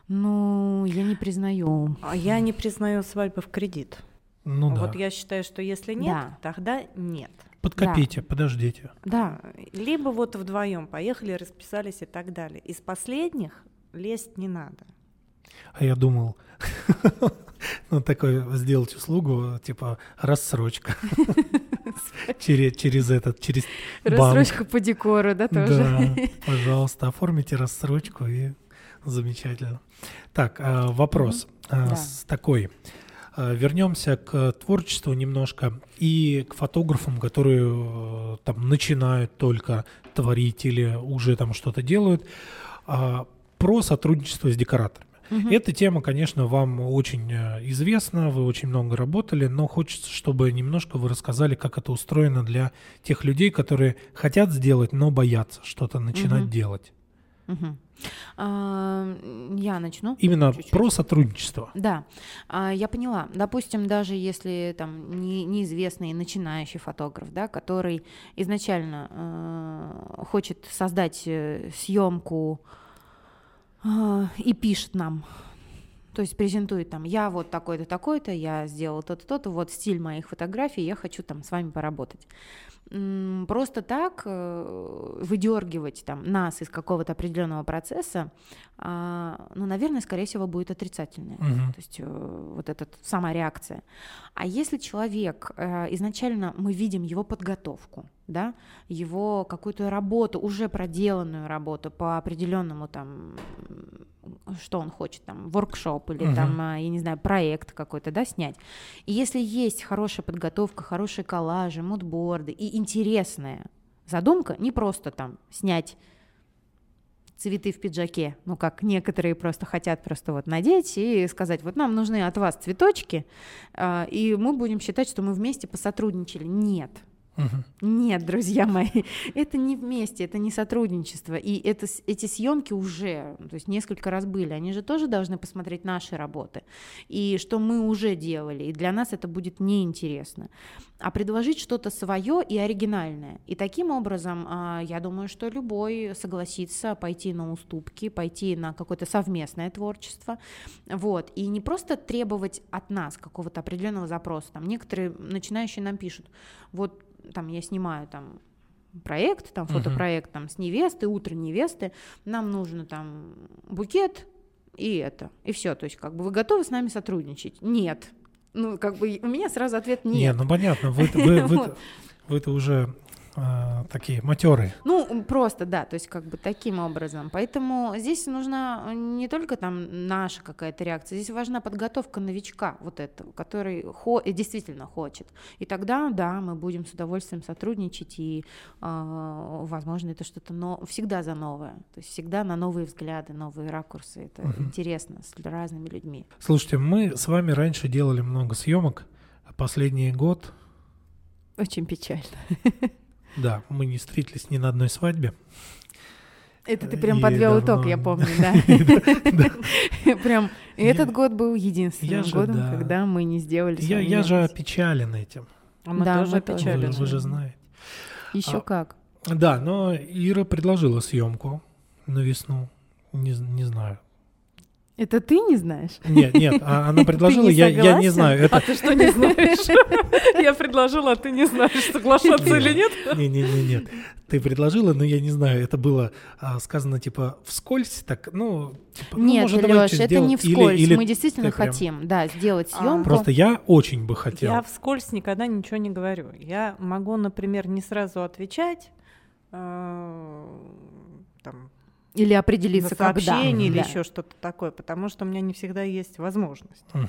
Ну, я не признаю. Я не признаю свадьбы в кредит. Ну, вот да. я считаю, что если нет, да. тогда нет. Подкопите, да. подождите. Да. Либо вот вдвоем поехали, расписались и так далее. Из последних лезть не надо. А я думал, ну, такой, сделать услугу, типа, рассрочка. Через, через этот, через банк. Рассрочка по декору, да, тоже? Да, пожалуйста, оформите рассрочку, и замечательно. Так, вопрос да. такой. Вернемся к творчеству немножко и к фотографам, которые там начинают только творить или уже там что-то делают, про сотрудничество с декораторами. Угу. Эта тема, конечно, вам очень известна, вы очень много работали, но хочется, чтобы немножко вы рассказали, как это устроено для тех людей, которые хотят сделать, но боятся что-то начинать угу. делать. Угу. Я начну. Именно чуть-чуть. Про сотрудничество. Да, я поняла. Допустим, даже если там не, неизвестный начинающий фотограф, да, который изначально э, хочет создать съемку э, и пишет нам, то есть презентует там, я вот такой-то, такой-то, я сделал то-то, то-то, вот стиль моих фотографий, я хочу там с вами поработать. Просто так выдергивать там нас из какого-то определенного процесса, ну, наверное, скорее всего, будет отрицательное. Uh-huh. То есть вот эта сама реакция. А если человек, изначально мы видим его подготовку, да, его какую-то работу, уже проделанную работу по определенному там, что он хочет, там, воркшоп или uh-huh. там, я не знаю, проект какой-то, да, снять. И если есть хорошая подготовка, хорошие коллажи, мудборды и интересная задумка, не просто там снять цветы в пиджаке, ну, как некоторые просто хотят просто вот надеть и сказать, вот нам нужны от вас цветочки, и мы будем считать, что мы вместе посотрудничали. Нет. Uh-huh. Нет, друзья мои, это не вместе, это не сотрудничество. И это, эти съемки уже, то есть несколько раз были, они же тоже должны посмотреть наши работы, и что мы уже делали, и для нас это будет неинтересно. А предложить что-то свое и оригинальное. И таким образом, я думаю, что любой согласится пойти на уступки, пойти на какое-то совместное творчество. Вот. И не просто требовать от нас какого-то определенного запроса. Там некоторые начинающие нам пишут, вот там я снимаю там проект, там фотопроект там, с невесты, утро невесты, нам нужно там букет и это, и все, то есть как бы вы готовы с нами сотрудничать? Нет. Ну, как бы у меня сразу ответ нет. Нет, ну понятно, вы-то уже... такие матеры. Ну, просто, да, то есть как бы таким образом. Поэтому здесь нужна не только там наша какая-то реакция, здесь важна подготовка новичка вот этого, который хо- действительно хочет. И тогда, да, мы будем с удовольствием сотрудничать, и, э, возможно, это что-то но- всегда за новое, то есть всегда на новые взгляды, новые ракурсы. Это угу. интересно с разными людьми. Слушайте, мы с вами раньше делали много съемок, а последний год... Очень печально. Да, мы не встретились ни на одной свадьбе. Это ты прям и подвел давно... итог, я помню, да. Прям этот год был единственным годом, когда мы не сделали. Я же опечален этим. Мы тоже опечалены. Вы же знаете. Еще как. Да, но Ира предложила съемку на весну. Не знаю. Это ты не знаешь? Нет, нет, она предложила, не я, я не знаю. Это... А ты что не знаешь? Я предложила, а ты не знаешь, соглашаться или нет? Нет, нет, нет, нет. Ты предложила, но я не знаю, это было а, сказано типа вскользь, так, ну... Типа, нет, ну, может, Лёш, это сделать. Не вскользь, или, или мы действительно хотим, прям... да, сделать съемку. Просто я очень бы хотел. Я вскользь никогда ничего не говорю. Я могу, например, не сразу отвечать, э, там... Или определиться, когда. Сообщение или да. еще что-то такое, потому что у меня не всегда есть возможность угу.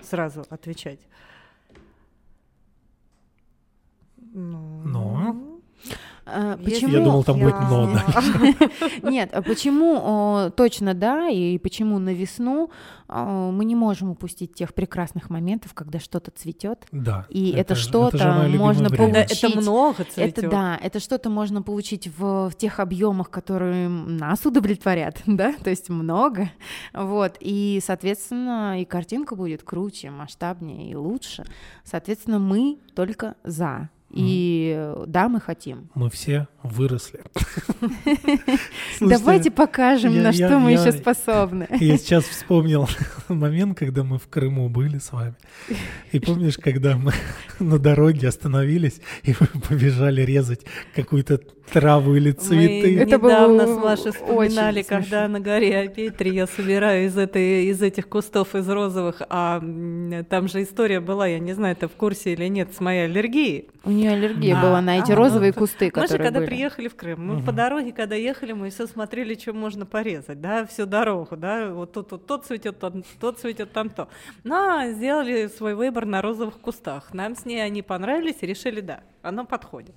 сразу отвечать. Ну... Но... Почему? Я думал, там я... будет «но». Да. Нет, почему точно да, и почему на весну мы не можем упустить тех прекрасных моментов, когда что-то цветет, да, и это, это что-то это можно получить. Это много цветет. Это, да, это что-то можно получить в, в тех объемах, которые нас удовлетворят, да, то есть много, вот, и, соответственно, и картинка будет круче, масштабнее и лучше, соответственно, мы только за. И И да, мы хотим. Мы все выросли. Давайте покажем, на что мы еще способны. Я сейчас вспомнил момент, когда мы в Крыму были с вами. И помнишь, когда мы на дороге остановились и побежали резать какую-то траву или цветы? Мы недавно с Машей вспоминали, когда на горе Петре я собираю из этой, из этих кустов, из розовых, а там же история была, я не знаю, ты в курсе или нет, с моей аллергией. У нее аллергия да. была на эти а, розовые ну, кусты, которые были. Мы же когда были. приехали в Крым, мы угу. по дороге, когда ехали, мы все смотрели, что можно порезать, да, всю дорогу, да, вот тут вот, тот цветет, тот, тот цветет, там то. Но сделали свой выбор на розовых кустах. Нам с ней они понравились и решили, да, оно подходит.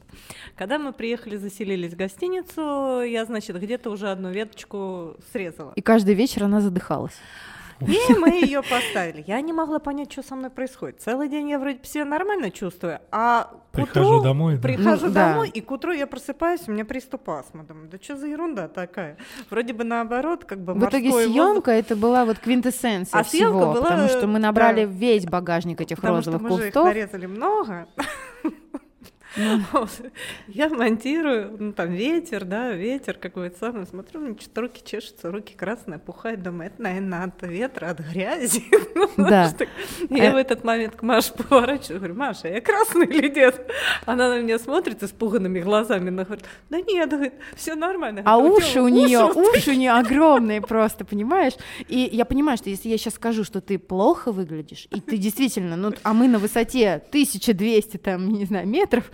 Когда мы приехали, заселились в гостиницу, я, значит, где-то уже одну веточку срезала. И каждый вечер она задыхалась. И мы ее поставили. Я не могла понять, что со мной происходит. Целый день я вроде себя нормально чувствую, а к прихожу утру, домой, да? прихожу ну, домой да. и к утру я просыпаюсь, у меня приступ астмы. Думаю, да что за ерунда такая? Вроде бы наоборот, как бы в итоге съемка воздух... это была вот квинтэссенция а всего, была... потому что мы набрали да. весь багажник этих потому розовых кустов. Потому что мы же их нарезали много. Я монтирую, ну там ветер, да, ветер какой-то самый, смотрю, мне что-то руки чешутся, руки красные, пухают, думаю, это, наверное, от ветра, от грязи. Я в этот момент к Маше поворачиваю, говорю, Маша, я красный или нет? Она на меня смотрит испуганными глазами, она говорит, да нет, говорит, все нормально. А уши у нее, уши у нее огромные просто, понимаешь? И я понимаю, что если я сейчас скажу, что ты плохо выглядишь, и ты действительно, ну, а мы на высоте тысяча двести, там, не знаю, метров,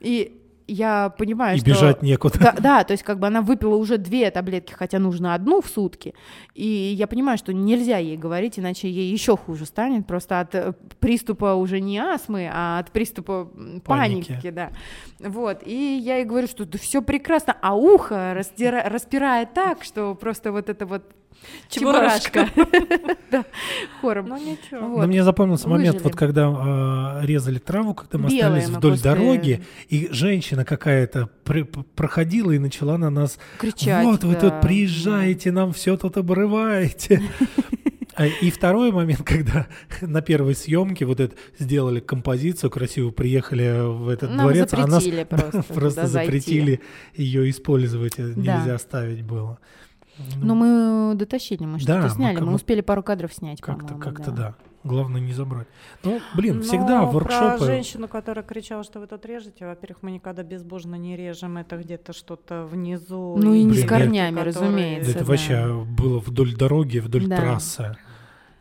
и я понимаю, и что... И бежать некуда. Да, да, то есть как бы она выпила уже две таблетки, хотя нужно одну в сутки. И я понимаю, что нельзя ей говорить, иначе ей еще хуже станет. Просто от приступа уже не астмы, а от приступа паники. паники да. Вот. И я ей говорю, что да все прекрасно, а ухо раздира... распирает так, что просто вот это вот... Чебурашка. Хором. Ну ничего. Мне запомнился момент, вот когда резали траву, когда мы остались вдоль дороги, и женщина какая-то проходила и начала на нас кричать. Вот вы тут приезжаете, нам все тут обрываете. И второй момент, когда на первой съемке вот это сделали композицию красиво, приехали в этот нам дворец, а нас просто, просто запретили ее использовать, нельзя да. ставить было. Но мы дотащили, мы что-то да, сняли, мы, мы успели пару кадров снять, как-то, по-моему. Как-то да. да, главное не забрать. Ну, блин, Но всегда воркшопы... Про женщину, которая кричала, что вы тут режете, во-первых, мы никогда безбожно не режем, это где-то что-то внизу. Ну и не с корнями, которые... разумеется. Это да. вообще было вдоль дороги, вдоль да. трассы.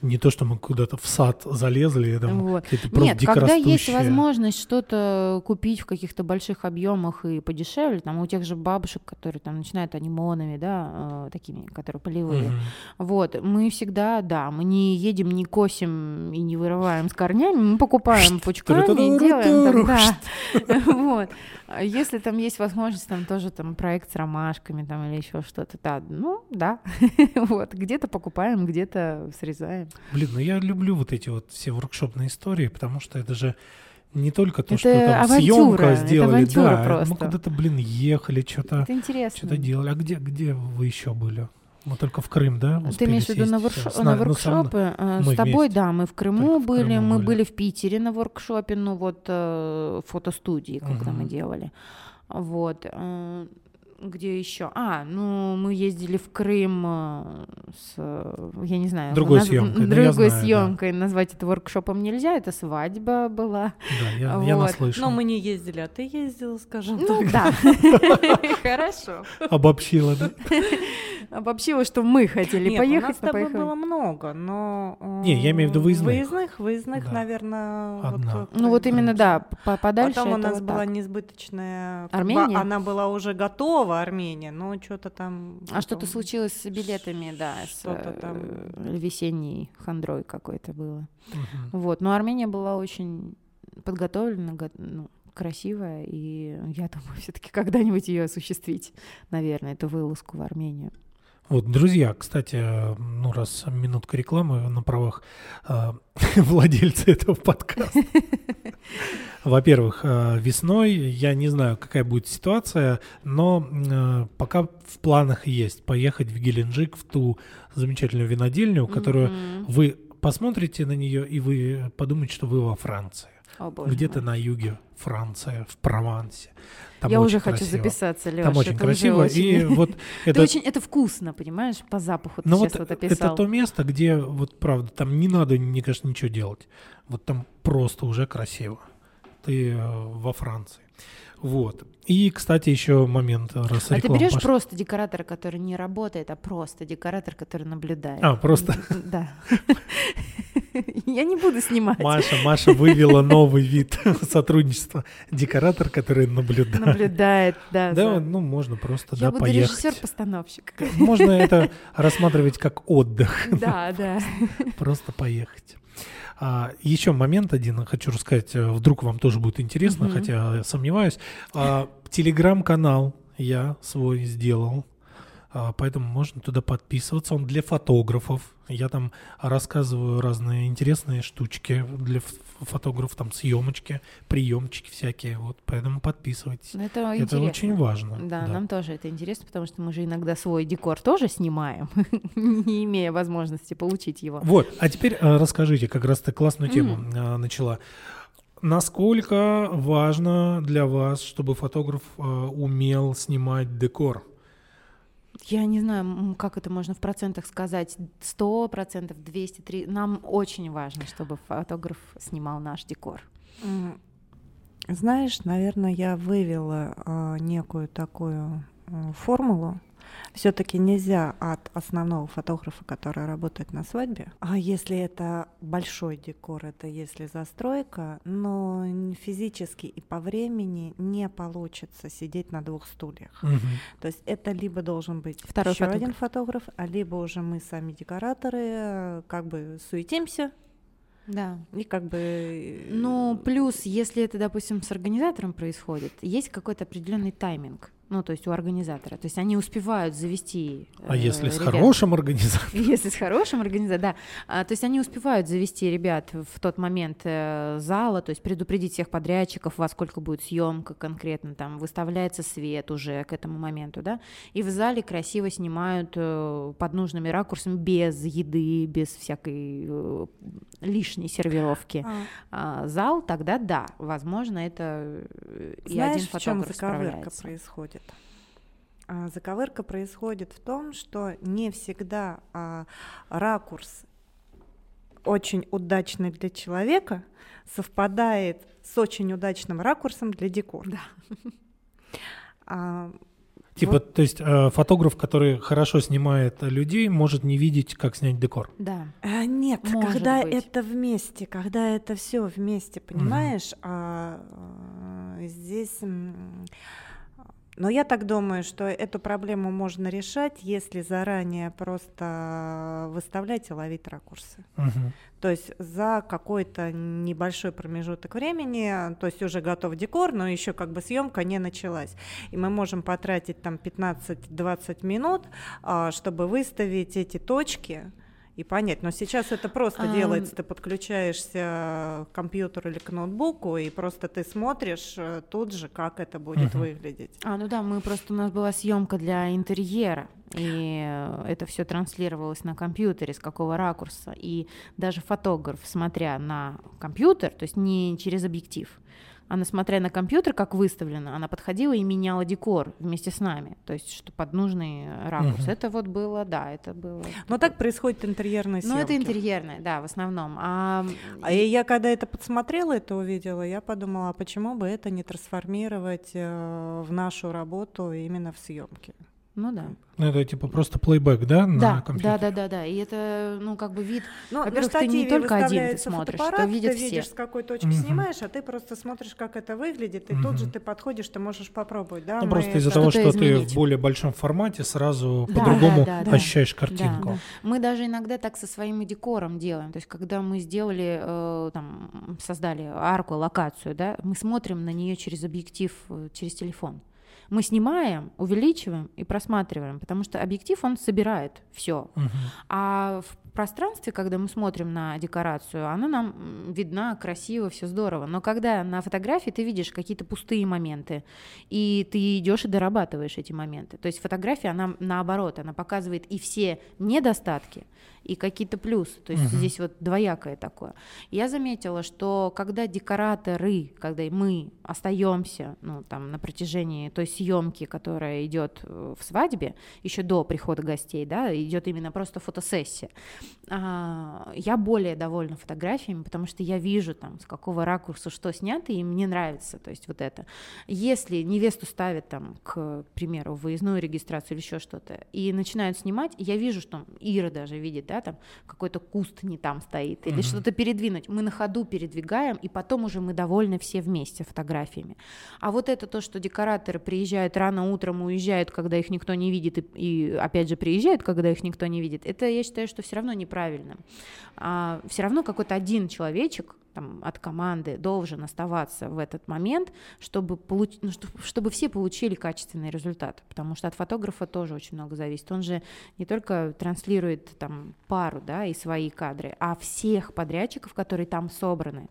Не то, что мы куда-то в сад залезли, там вот. Какие-то просто Нет, дикорастущие... когда есть возможность что-то купить в каких-то больших объемах и подешевле, там у тех же бабушек, которые там начинают анимонами, да, э, такими, которые полевые, mm-hmm. вот, мы всегда, да, мы не едем, не косим и не вырываем с корнями, мы покупаем пучками и делаем так, да. Если там есть возможность, там тоже там проект с ромашками, там или еще что-то, да, ну, да, вот, где-то покупаем, где-то срезаем. Блин, ну я люблю вот эти вот все воркшопные истории, потому что это же не только то, это что там съемка сделали, да, просто. Мы куда-то, блин, ехали, что-то, что-то делали. А где, где вы еще были? Мы только в Крым, да, успели Ты имеешь в виду на, воркш... на, на воркшопы? Ну, с тобой, вместе. да, мы в Крыму так, были, в Крыму мы были. были в Питере на воркшопе, ну вот э, фотостудии, когда угу. мы делали. Вот. Где еще? А, ну мы ездили в Крым с, я не знаю, другой наз... съемкой, другой да, съемкой. Да. Назвать это воркшопом нельзя, это свадьба была. Да, я, вот. я наслышал. Но мы не ездили, а ты ездила, скажем ну, так. Ну да, хорошо. Обобщила, да? Обобщила, что мы хотели поехать. Нет, у нас с тобой было много, но... Не, я имею в виду выездных. Выездных, выездных, наверное... Ну вот именно, да, подальше. Потом у нас была несбыточная... Армения? Она была уже готова. Армения, но что-то там... А потом... что-то случилось с билетами, да, что-то с там... весенней хандрой какой-то было. Угу. Вот, но Армения была очень подготовлена, ну, красивая, и я думаю, все-таки когда-нибудь ее осуществить, наверное, эту вылазку в Армению. Вот, друзья, кстати, ну раз минутка рекламы на правах э, владельца этого подкаста. Во-первых, весной я не знаю, какая будет ситуация, но э, пока в планах есть поехать в Геленджик, в ту замечательную винодельню, которую mm-hmm. вы посмотрите на нее и вы подумаете, что вы во Франции. О, боже где-то мой. На юге Франция, в Провансе. Там я очень уже хочу красиво. записаться, Леша. Там очень это красиво. Очень... И вот это... Очень, это вкусно, понимаешь, по запаху ты Но сейчас вот, вот описал. Это то место, где, вот правда, там не надо, мне кажется, ничего делать. Вот там просто уже красиво. Ты во Франции. Вот. И, кстати, еще момент, раз реклама. А ты берешь пошла. Просто декоратора, который не работает, а просто декоратор, который наблюдает. А, просто? Да. Я не буду снимать. Маша, Маша вывела новый вид сотрудничества. Декоратор, который наблюдает. Наблюдает, да. Да, ну можно просто, да, поехать. Я буду режиссер-постановщик. Можно это рассматривать как отдых. Да, да. Просто поехать. А, еще момент один хочу рассказать, вдруг вам тоже будет интересно, mm-hmm. хотя сомневаюсь. А, телеграм-канал я свой сделал, а, поэтому можно туда подписываться. Он для фотографов. Я там рассказываю разные интересные штучки для фотографов, там съемочки, приемчики всякие. Вот, поэтому подписывайтесь. Но это это очень важно. Да, да, нам тоже это интересно, потому что мы же иногда свой декор тоже снимаем, не имея возможности получить его. Вот, а теперь расскажите, как раз ты классную тему mm. начала. Насколько важно для вас, чтобы фотограф умел снимать декор? Я не знаю, как это можно в процентах сказать, сто процентов, двести, триста. Нам очень важно, чтобы фотограф снимал наш декор. Знаешь, наверное, я вывела э, некую такую э, формулу. Все-таки нельзя от основного фотографа, который работает на свадьбе. А если это большой декор, это если застройка, но физически и по времени не получится сидеть на двух стульях. Угу. То есть это либо должен быть второй еще фотограф. один фотограф, а либо уже мы сами декораторы как бы суетимся. Да. И как бы... Ну, плюс, если это, допустим, с организатором происходит, есть какой-то определенный тайминг. Ну, то есть у организатора. То есть они успевают завести... А э, если ребят. с хорошим организатором? Если с хорошим организатором, да. А, то есть они успевают завести ребят в тот момент э, зала, то есть предупредить всех подрядчиков, во сколько будет съемка конкретно, там выставляется свет уже к этому моменту, да. И в зале красиво снимают э, под нужными ракурсами, без еды, без всякой э, лишней сервировки. А. А, зал, тогда да, возможно, это и Знаешь, один фотограф справляется. Знаешь, в чем заковырка происходит? Заковырка происходит в том, что не всегда а, ракурс очень удачный для человека совпадает с очень удачным ракурсом для декора. Да. А, типа, вот. То есть фотограф, который хорошо снимает людей, может не видеть, как снять декор? Да. А, нет, может когда быть. это вместе, когда это все вместе, понимаешь, mm-hmm. а, а, здесь... Но я так думаю, что эту проблему можно решать, если заранее просто выставлять и ловить ракурсы. Угу. То есть за какой-то небольшой промежуток времени, то есть уже готов декор, но еще как бы съемка не началась. И мы можем потратить там пятнадцать-двадцать минут, чтобы выставить эти точки. И понять, но сейчас это просто а... делается, ты подключаешься к компьютеру или к ноутбуку, и просто ты смотришь тут же, как это будет uh-huh. выглядеть. А, ну да, мы просто у нас была съемка для интерьера, и это все транслировалось на компьютере, с какого ракурса, и даже фотограф, смотря на компьютер, то есть не через объектив, она, смотря на компьютер, как выставлено, она подходила и меняла декор вместе с нами, то есть что под нужный ракурс. Uh-huh. Это вот было, да, это было. Но так происходит интерьерная съемка. Ну, это интерьерная, да, в основном. А... а я когда это подсмотрела, это увидела, я подумала, а почему бы это не трансформировать в нашу работу именно в съемке? Ну да. Ну это типа просто плейбэк, да, на да, компьютере? Да, да, да, да. И это, ну как бы вид, ну, во-первых, ты не только один ты смотришь, то видят все. Ты видишь, с какой точки uh-huh. снимаешь, а ты просто смотришь, как это выглядит, и uh-huh. тут же ты подходишь, ты можешь попробовать, да? Ну просто из-за того, что изменить. Ты в более большом формате сразу да, по-другому да, да, ощущаешь да, картинку. Да, да. Мы даже иногда так со своим декором делаем, то есть когда мы сделали, э, там, создали арку, локацию, да, мы смотрим на нее через объектив, через телефон. Мы снимаем, увеличиваем и просматриваем, потому что объектив, он собирает все. Uh-huh. А пространстве, когда мы смотрим на декорацию, она нам видна, красиво, все здорово. Но когда на фотографии ты видишь какие-то пустые моменты, и ты идешь и дорабатываешь эти моменты. То есть фотография, она наоборот, она показывает и все недостатки, и какие-то плюсы. То есть uh-huh. здесь вот двоякое такое. Я заметила, что когда декораторы, когда мы остаемся, ну, там, на протяжении той съемки, которая идет в свадьбе, еще до прихода гостей, да, идет именно просто фотосессия, я более довольна фотографиями, потому что я вижу, там, с какого ракурса что снято, и мне нравится, то есть вот это. Если невесту ставят, там, к примеру, выездную регистрацию или еще что-то, и начинают снимать, я вижу, что Ира даже видит, да, там, какой-то куст не там стоит, или mm-hmm. что-то передвинуть, мы на ходу передвигаем, и потом уже мы довольны все вместе фотографиями. А вот это то, что декораторы приезжают рано утром, уезжают, когда их никто не видит, и, и опять же приезжают, когда их никто не видит, это, я считаю, что все равно неправильно. А, все равно какой-то один человечек там, от команды должен оставаться в этот момент, чтобы, получ... ну, чтобы, чтобы все получили качественный результат, потому что от фотографа тоже очень много зависит. Он же не только транслирует там, пару, да, и свои кадры, а всех подрядчиков, которые там собраны.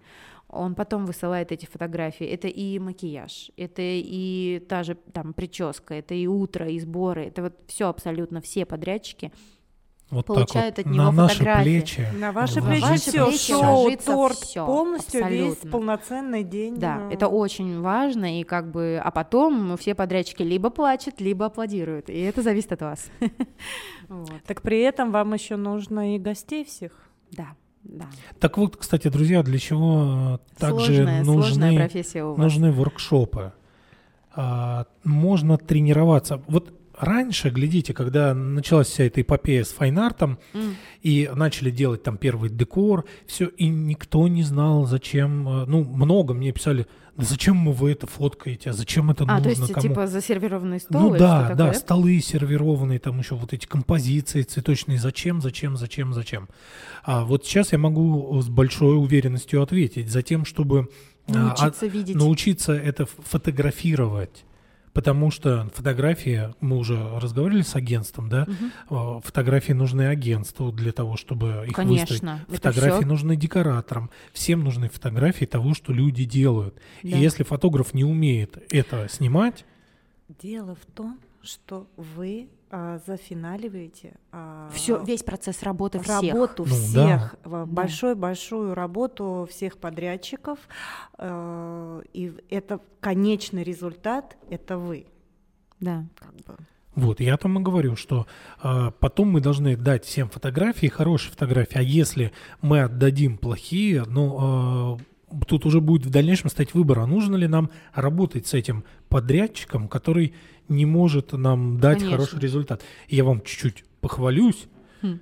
Он потом высылает эти фотографии. Это и макияж, это и та же там, прическа, это и утро, и сборы. Это вот все абсолютно все подрядчики вот получают вот от него на фотографии. Наши плечи. На ваши плечи, ваши все, плечи шоу, торт, все, полностью абсолютно. Весь полноценный день. Да, ну... это очень важно, и как бы, а потом все подрядчики либо плачут, либо аплодируют, и это зависит от вас. Вот. Так при этом вам еще нужно и гостей всех. Да. Да. Так вот, кстати, друзья, для чего также сложная, нужны, сложная нужны воркшопы? А, можно тренироваться. Вот раньше, глядите, когда началась вся эта эпопея с файн-артом, mm. и начали делать там первый декор, все, и никто не знал, зачем. Ну, много мне писали, да зачем вы это фоткаете, а зачем это а, нужно, то есть, кому? Типа засервированные столы? Ну да, да, такое? Столы сервированные, там еще вот эти композиции цветочные, зачем, зачем, зачем, зачем. А вот сейчас я могу с большой уверенностью ответить, за тем, чтобы научиться, а, видеть. научиться это фотографировать. Потому что фотографии, мы уже разговаривали с агентством, да, угу. фотографии нужны агентству для того, чтобы их Конечно, выставить. Фотографии нужны декораторам. Всем нужны фотографии того, что люди делают. Да. И если фотограф не умеет это снимать... Дело в том, что вы а, зафиналиваете... А, Всё, весь процесс работы всех. Работу ну, всех, да. большую-большую работу всех подрядчиков. А, и это конечный результат, это вы. Да. Как бы. Вот, я там и говорю, что а, потом мы должны дать всем фотографии, хорошие фотографии. А если мы отдадим плохие, ну... А, тут уже будет в дальнейшем стоять выбор, а нужно ли нам работать с этим подрядчиком, который не может нам дать Конечно. Хороший результат. И я вам чуть-чуть похвалюсь. Хм.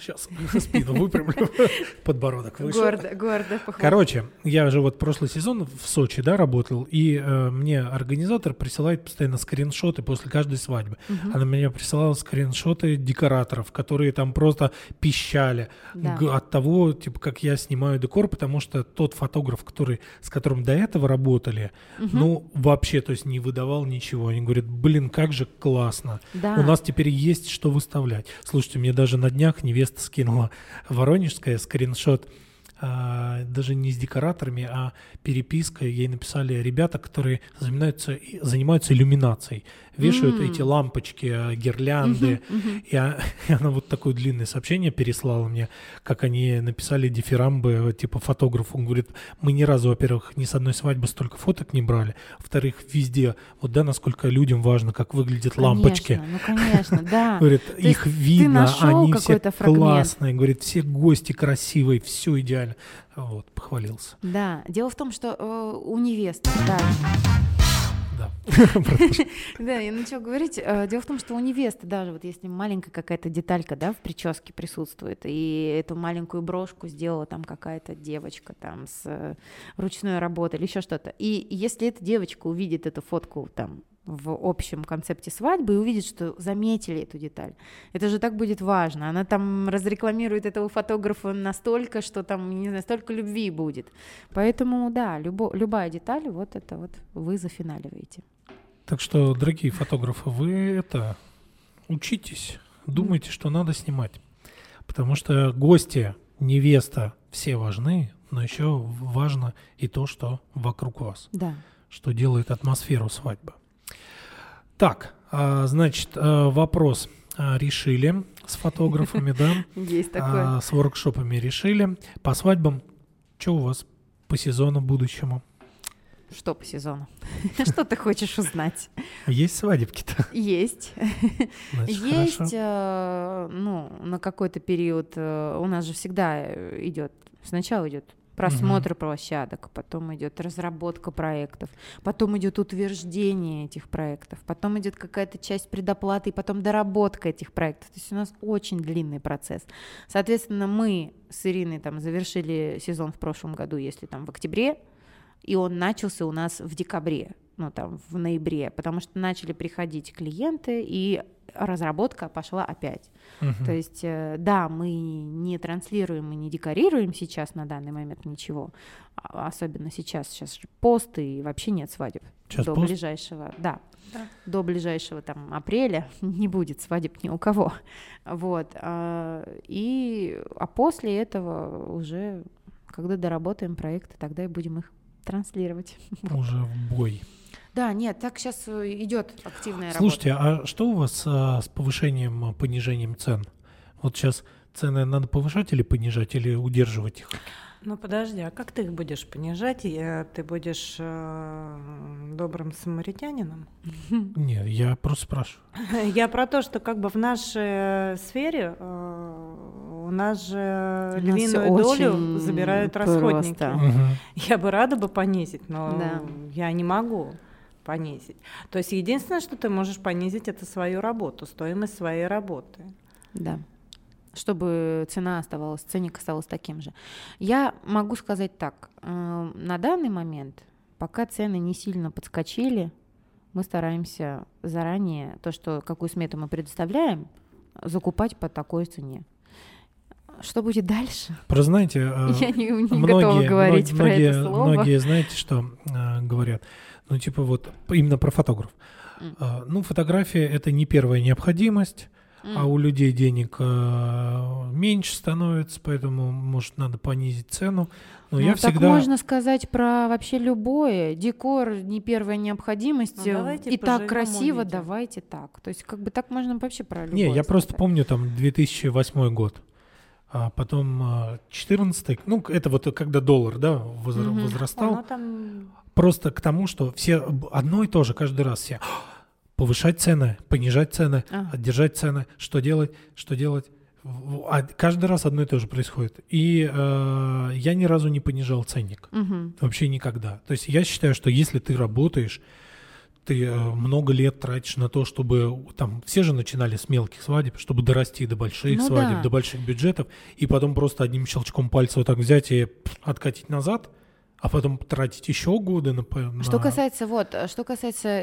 Сейчас спину выпрямлю, подбородок выше. Гордо, гордо похвалюсь. Короче, я же вот прошлый сезон в Сочи, да, работал, и э, мне организатор присылает постоянно скриншоты после каждой свадьбы. Угу. Она мне присылала скриншоты декораторов, которые там просто пищали да. г- от того, типа, как я снимаю декор, потому что тот фотограф, который, с которым до этого работали, угу. ну, вообще, то есть не выдавал ничего. Они говорят, блин, как же классно. Да. У нас теперь есть что выставлять. Слушайте, мне даже на днях невеста скинула воронежская скриншот, а, даже не с декораторами, а перепиской. Ей написали ребята, которые занимаются, занимаются иллюминацией, вешают mm. эти лампочки, гирлянды. Mm-hmm, mm-hmm. И, а, и она вот такое длинное сообщение переслала мне, как они написали дифирамбы типа фотографу. Он говорит, мы ни разу, во-первых, ни с одной свадьбы столько фоток не брали, во-вторых, везде, вот да, насколько людям важно, как выглядят конечно, лампочки. Ну, конечно, да. Говорит, их видно, они все классные. Говорит, все гости красивые, все идеально. Вот, похвалился. Да, дело в том, что э, у невесты, да. Да. Да, я начала говорить. Дело в том, что у невесты даже, вот если маленькая какая-то деталька, да, в прическе присутствует, и эту маленькую брошку сделала там какая-то девочка там с ручной работой или еще что-то. И если эта девочка увидит эту фотку там в общем концепте свадьбы и увидит, что заметили эту деталь. Это же так будет важно. Она там разрекламирует этого фотографа настолько, что там не знаю, столько любви будет. Поэтому, да, любо, любая деталь, вот это вот вы зафиналиваете. Так что, дорогие фотографы, вы это учитесь, думайте, что надо снимать. потому что гости, невеста, все важны, но еще важно и то, что вокруг вас, да, что делает атмосферу свадьбы. Так, значит, вопрос решили с фотографами, да? Есть такое. С воркшопами решили. По свадьбам, что у вас по сезону будущему? Что по сезону? Что ты хочешь узнать? Есть свадебки-то? Есть. Значит, есть, э, ну, на какой-то период э, у нас же всегда идет, сначала идет просмотр угу. площадок, потом идет разработка проектов, потом идет утверждение этих проектов, потом идет какая-то часть предоплаты, и потом доработка этих проектов. То есть у нас очень длинный процесс. Соответственно, мы с Ириной там завершили сезон в прошлом году, если там в октябре, и он начался у нас в декабре, ну там в ноябре, потому что начали приходить клиенты, и разработка пошла опять. Uh-huh. То есть, да, мы не транслируем и не декорируем сейчас на данный момент ничего, особенно сейчас, сейчас же пост, и вообще нет свадеб. Сейчас до пост? ближайшего, да, да, до ближайшего там апреля не будет свадеб ни у кого, вот, и, а после этого уже, когда доработаем проекты, тогда и будем их транслировать. Уже в бой. Да, нет, так сейчас идет активная Слушайте, работа. Слушайте, а что у вас а, с повышением, понижением цен? Вот сейчас цены надо повышать или понижать, или удерживать их? Ну подожди, а как ты их будешь понижать? Я, ты будешь э, добрым самаритянином? Нет, я просто спрашиваю. Я про то, что как бы в нашей сфере э, у нас же у львиную нас долю забирают просто. расходники. Угу. Я бы рада бы понизить, но да. я не могу понизить. То есть единственное, что ты можешь понизить, это свою работу, стоимость своей работы. Да. Чтобы цена оставалась, ценник оставался таким же. Я могу сказать так, э, на данный момент, пока цены не сильно подскочили, мы стараемся заранее то, что, какую смету мы предоставляем, закупать по такой цене. Что будет дальше? Про, знаете, э, я не, не многие, готова говорить многие, про это слово. Многие, знаете, что э, говорят? Ну, типа вот именно про фотограф. Mm. Э, ну, фотография – это не первая необходимость, Mm. а у людей денег э, меньше становится, поэтому, может, надо понизить цену. Но ну, я так всегда... можно сказать про вообще любое. Декор не первая необходимость. Ну, и так красиво, увидим. давайте так. То есть как бы так можно вообще про любое. Не, я сказать. просто помню там две тысячи восьмой год, а потом четырнадцатый. Ну, это вот когда доллар, да, возра- mm-hmm. возрастал. Оно там... Просто к тому, что все одно и то же каждый раз все... Повышать цены, понижать цены, ага. держать цены, что делать, что делать. Каждый раз одно и то же происходит. И э, я ни разу не понижал ценник. Угу. Вообще никогда. То есть я считаю, что если ты работаешь, ты э, много лет тратишь на то, чтобы... там все же начинали с мелких свадеб, чтобы дорасти до больших ну свадеб, да. до больших бюджетов, и потом просто одним щелчком пальца вот так взять и откатить назад. А потом тратить еще годы на... Что касается, вот, что касается,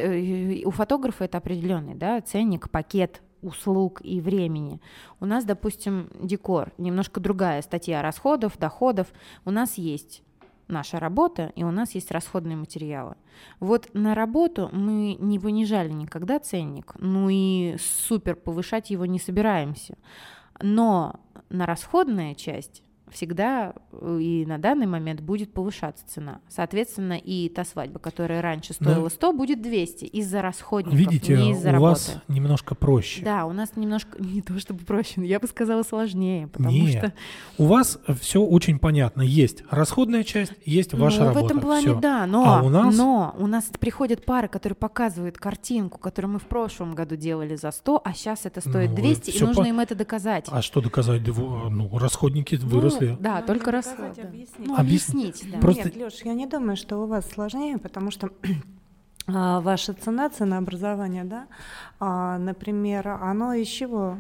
у фотографа это определенный, да, ценник, пакет услуг и времени. У нас, допустим, декор, немножко другая статья расходов, доходов. У нас есть наша работа, и у нас есть расходные материалы. Вот на работу мы не понижали никогда ценник, ну и супер повышать его не собираемся. Но на расходную часть... всегда и на данный момент будет повышаться цена. Соответственно, и та свадьба, которая раньше стоила сто, будет двести из-за расходников, видите, не из-за работы. Видите, у вас немножко проще. Да, у нас немножко, не то чтобы проще, но я бы сказала сложнее, потому Нет. что... У вас все очень понятно. Есть расходная часть, есть ваша ну, работа. В этом плане, всё. да, но, а у нас... но у нас приходят пары, которые показывают картинку, которую мы в прошлом году делали за сто, а сейчас это стоит ну, двести, и нужно по... им это доказать. А что доказать? Ну, расходники выросли. Да, ну, только раз. Да. Объяснить. Ну, объяснить да. Просто... Нет, Лёш, я не думаю, что у вас сложнее, потому что а, ваша цена, ценообразование, да, а, например, оно из чего?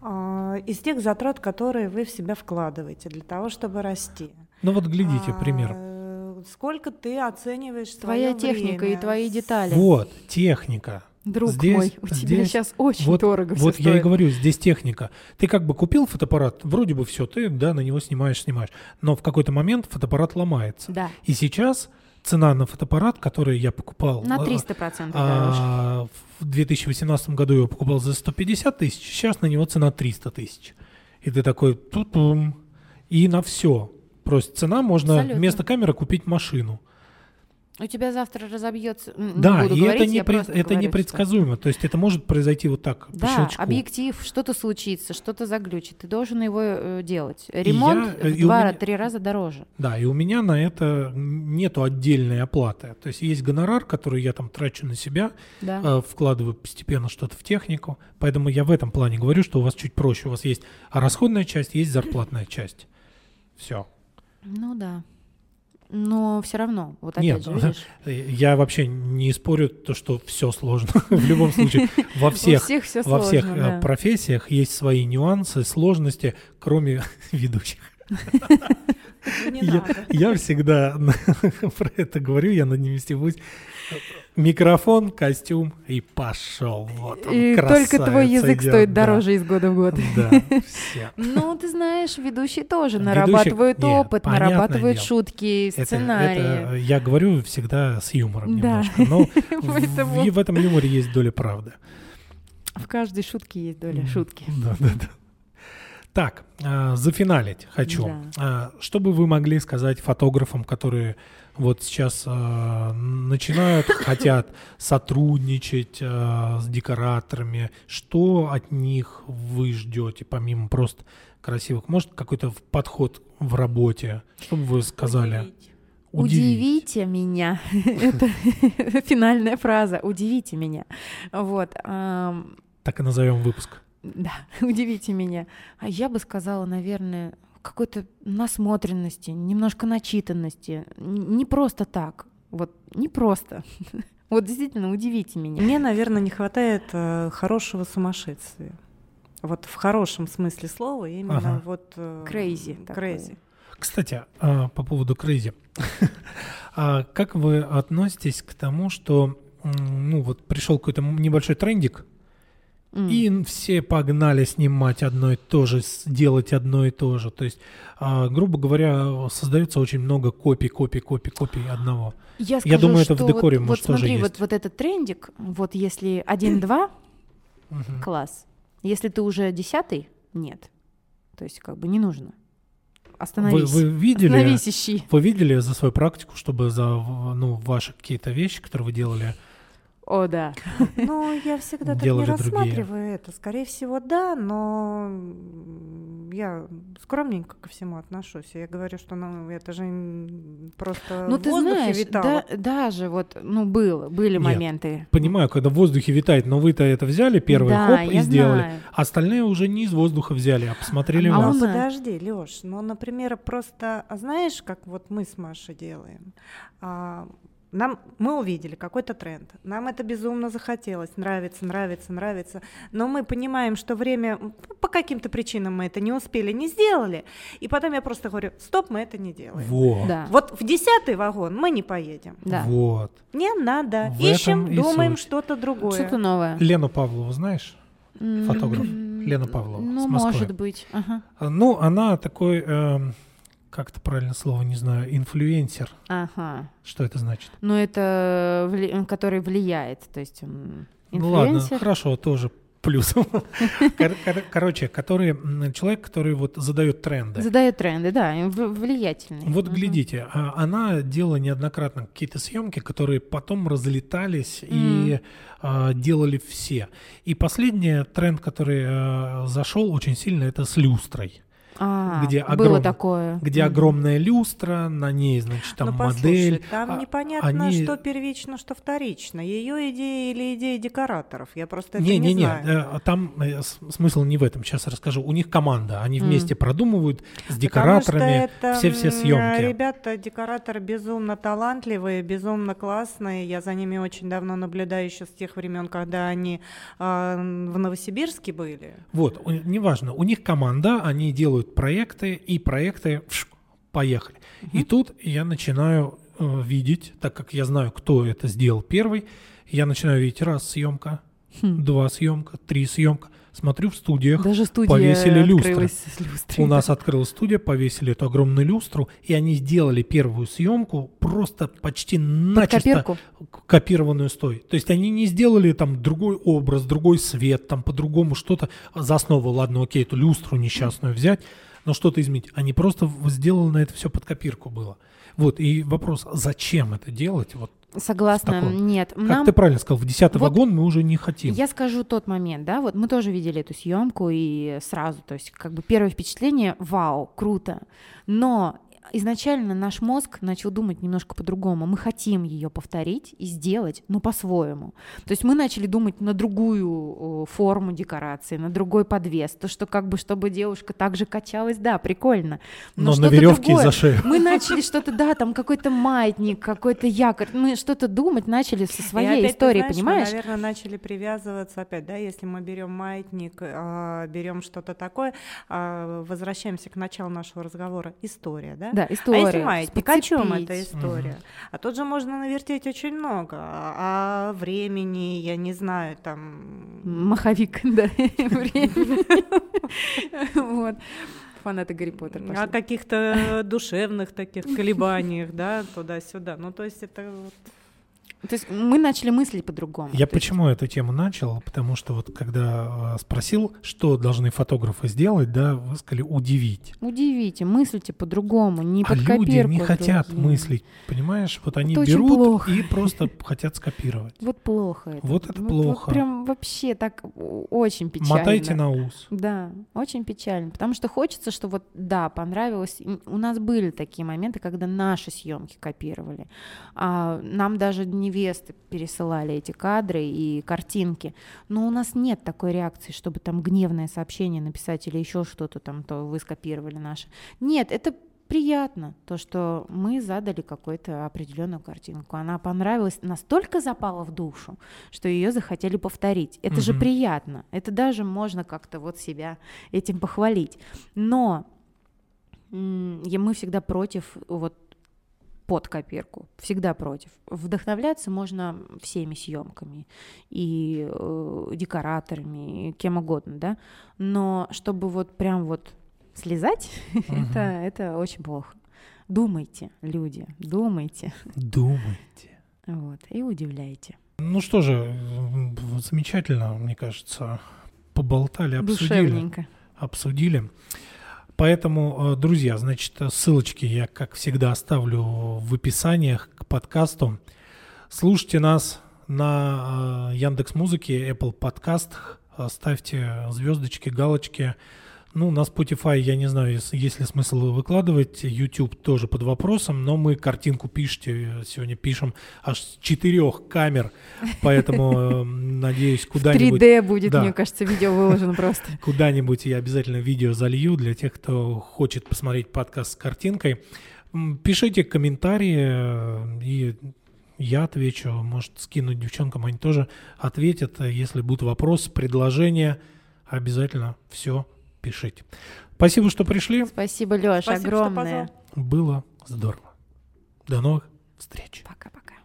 А, из тех затрат, которые вы в себя вкладываете для того, чтобы расти. Ну вот глядите, а, пример. Сколько ты оцениваешь твоя техника время? И твои детали? Вот, техника. Друг здесь, мой, у тебя здесь, сейчас очень вот, дорого все вот стоит. Вот я и говорю, здесь техника. Ты как бы купил фотоаппарат, вроде бы все, ты да, на него снимаешь, снимаешь. Но в какой-то момент фотоаппарат ломается. Да. И сейчас цена на фотоаппарат, который я покупал... На триста процентов а, дороже. В две тысячи восемнадцатом году я его покупал за сто пятьдесят тысяч, сейчас на него цена триста тысяч. И ты такой ту-тум. И на все. Просто цена, можно абсолютно вместо камеры купить машину. У тебя завтра разобьется. Да, и говорить, это, не пред... это говорю, непредсказуемо. Что... То есть это может произойти вот так. Да, по щелчку. Объектив, что-то случится, что-то заглючит. Ты должен его э, делать. Ремонт я, в два-три меня... раза дороже. Да, и у меня на это нету отдельной оплаты. То есть есть гонорар, который я там трачу на себя, да. э, вкладываю постепенно что-то в технику. Поэтому я в этом плане говорю, что у вас чуть проще. У вас есть расходная часть, есть зарплатная часть. Все. Ну да. Но все равно, вот опять Нет, же, видишь? Я вообще не спорю то, что все сложно. В любом случае, во всех, все во сложно, всех да. профессиях есть свои нюансы, сложности, кроме ведущих. Я, я всегда про это говорю, я над ними стебусь. Микрофон, костюм и пошел. Вот он, и только твой язык идет, стоит да. дороже из года в год. Да, все. Ну, ты знаешь, ведущие тоже Ведущих... нарабатывают Нет, опыт, нарабатывают дело. шутки, сценарии. Это, это, я говорю всегда с юмором да. немножко, но в, в этом юморе есть доля правды. В каждой шутке есть доля шутки. Да, да, да. Так, э, зафиналить хочу. Да. Э, что бы вы могли сказать фотографам, которые вот сейчас э, начинают, хотят сотрудничать э, с декораторами? Что от них вы ждете, помимо просто красивых? Может, какой-то подход в работе? Что бы вы сказали? Удивить. Удивите меня. Это финальная фраза. Удивите меня. Вот. Так и назовем выпуск. Да, удивите меня. А я бы сказала, наверное, какой-то насмотренности, немножко начитанности. Не просто так. Вот, не просто. Вот действительно, удивите меня. Мне, наверное, не хватает э, хорошего сумасшествия. Вот в хорошем смысле слова именно ага. вот... Крейзи. Э, Крейзи. Кстати, э, по поводу крейзи. а как вы относитесь к тому, что ну, вот пришел какой-то небольшой трендик, и все погнали снимать одно и то же, делать одно и то же. То есть, грубо говоря, создается очень много копий, копий, копий, копий одного. Я, скажу, Я думаю, это в декоре вот, может вот тоже смотри, есть. Вот смотри, вот этот трендик, вот если один-два, класс. Если ты уже десятый, нет. То есть как бы не нужно. Остановись. Вы, вы, видели, Остановись, ищи. Вы видели за свою практику, чтобы за ну, ваши какие-то вещи, которые вы делали, О, да. Ну, я всегда так не рассматриваю другие. это. Скорее всего, да, но я скромненько ко всему отношусь. Я говорю, что ну, это же просто ну, в воздухе витало. Да, даже вот, ну, было, были Нет, моменты. Понимаю, когда в воздухе витает, но вы-то это взяли первый, да, хоп, и сделали. Знаю. Остальные уже не из воздуха взяли, а посмотрели а вас. А подожди, Лёш, ну, например, просто, знаешь, как вот мы с Машей делаем? А, Нам, мы увидели какой-то тренд, нам это безумно захотелось, нравится, нравится, нравится, но мы понимаем, что время, по каким-то причинам мы это не успели, не сделали, и потом я просто говорю, стоп, мы это не делаем. Вот, да. вот в десятый вагон мы не поедем. Да. Вот. Не надо, в ищем, думаем суть. что-то другое. Что-то новое. Лену Павлову знаешь? Фотограф. Mm-hmm. Лена Павлова ну, с Москвы. Ну, может быть. Ага. Ну, она такой... Э- Как-то правильно слово, не знаю, инфлюенсер. Ага. Что это значит? Ну, это, вли... который влияет, то есть инфлюенсер. Ну ладно, хорошо, тоже плюсом. Короче, который человек, который вот задает тренды. Задает тренды, да, влиятельный. Вот глядите, она делала неоднократно какие-то съемки, которые потом разлетались и делали все. И последний тренд, который зашел очень сильно, это с люстрой. А, где огром... было такое. Где mm-hmm. огромная люстра, на ней, значит, там ну, модель. Послушай, там а, непонятно, они... что первично, что вторично. Ее идея или идея декораторов? Я просто это не, не, не знаю. Нет, там смысл не в этом. Сейчас расскажу. У них команда. Они mm. вместе продумывают с декораторами все-все съемки. Ребята, декораторы безумно талантливые, безумно классные. Я за ними очень давно наблюдаю еще с тех времен, когда они э, в Новосибирске были. Вот, неважно. У них команда, они делают проекты, и проекты пш, поехали. Угу. И тут я начинаю э, видеть, так как я знаю, кто это сделал первый, я начинаю видеть раз съемка, хм. два съемка, три съемка. Смотрю, в студиях даже повесили люстры. У нас открылась студия, повесили эту огромную люстру, и они сделали первую съемку просто почти начисто копированную с той. То есть они не сделали там другой образ, другой свет, там по-другому что-то за основу. Ладно, окей, эту люстру несчастную взять, но что-то изменить. Они просто сделали на это все под копирку было. Вот, и вопрос, зачем это делать? Вот. Согласна, нет. Как нам... ты правильно сказал, в десятый вот вагон мы уже не хотим. Я скажу тот момент, да, вот мы тоже видели эту съемку и сразу, то есть как бы первое впечатление, вау, круто, но изначально наш мозг начал думать немножко по-другому, мы хотим ее повторить и сделать, но по-своему, то есть мы начали думать на другую форму декорации, на другой подвес, то, что как бы, чтобы девушка также качалась, да, прикольно, но, но на веревке за шею. Мы начали что-то, да, там какой-то маятник, какой-то якорь, мы что-то думать начали со своей истории, знаешь, понимаешь? Мы, наверное, начали привязываться опять, да, если мы берем маятник, берем что-то такое, возвращаемся к началу нашего разговора, история, да? Да, история. А если маятник, о чем эта история? Mm-hmm. А тут же можно навертеть очень много. А времени, я не знаю, там... Маховик, да, времени. Фанаты Гарри Поттера пошли. О каких-то душевных таких колебаниях, да, туда-сюда. Ну, то есть это... То есть мы начали мыслить по-другому. Я почему эту тему начал? Потому что вот когда спросил, что должны фотографы сделать, да, вы сказали удивить. Удивите, мыслите по-другому, не под копирку. А люди не хотят мыслить, понимаешь? Вот они берут и просто хотят скопировать. Вот плохо это. Вот это плохо. Прям вообще так очень печально. Мотайте на ус. Да, очень печально, потому что хочется, что вот, да, понравилось. У нас были такие моменты, когда наши съемки копировали. Нам даже не невесты пересылали эти кадры и картинки, но у нас нет такой реакции, чтобы там гневное сообщение написать или еще что-то там, то вы скопировали наше. Нет, это приятно, то, что мы задали какую-то определенную картинку. Она понравилась, настолько запала в душу, что ее захотели повторить. Это [S2] Угу. [S1] Же приятно, это даже можно как-то вот себя этим похвалить. Но м- мы всегда против вот под копирку, всегда против. Вдохновляться можно всеми съемками и э, декораторами, и кем угодно, да, но чтобы вот прям вот слезать, uh-huh. это, это очень плохо. Думайте, люди, думайте. Думайте. Вот, и удивляйте. Ну что же, замечательно, мне кажется, поболтали, обсудили. Душевненько. Обсудили. Поэтому, друзья, значит, ссылочки я, как всегда, оставлю в описании к подкасту. Слушайте нас на Яндекс.Музыке, Apple подкастах, ставьте звездочки, галочки. Ну, на Spotify, я не знаю, есть ли смысл выкладывать, YouTube тоже под вопросом, но мы картинку пишете, сегодня пишем аж с четырех камер, поэтому, надеюсь, куда-нибудь... три дэ будет, мне кажется, видео выложено просто. Куда-нибудь я обязательно видео залью для тех, кто хочет посмотреть подкаст с картинкой. Пишите комментарии, и я отвечу, может, скинуть девчонкам, они тоже ответят. Если будут вопросы, предложения, обязательно все пишите. Спасибо, что пришли. Спасибо, Лёш, Спасибо, огромное. Было здорово. До новых встреч. Пока-пока.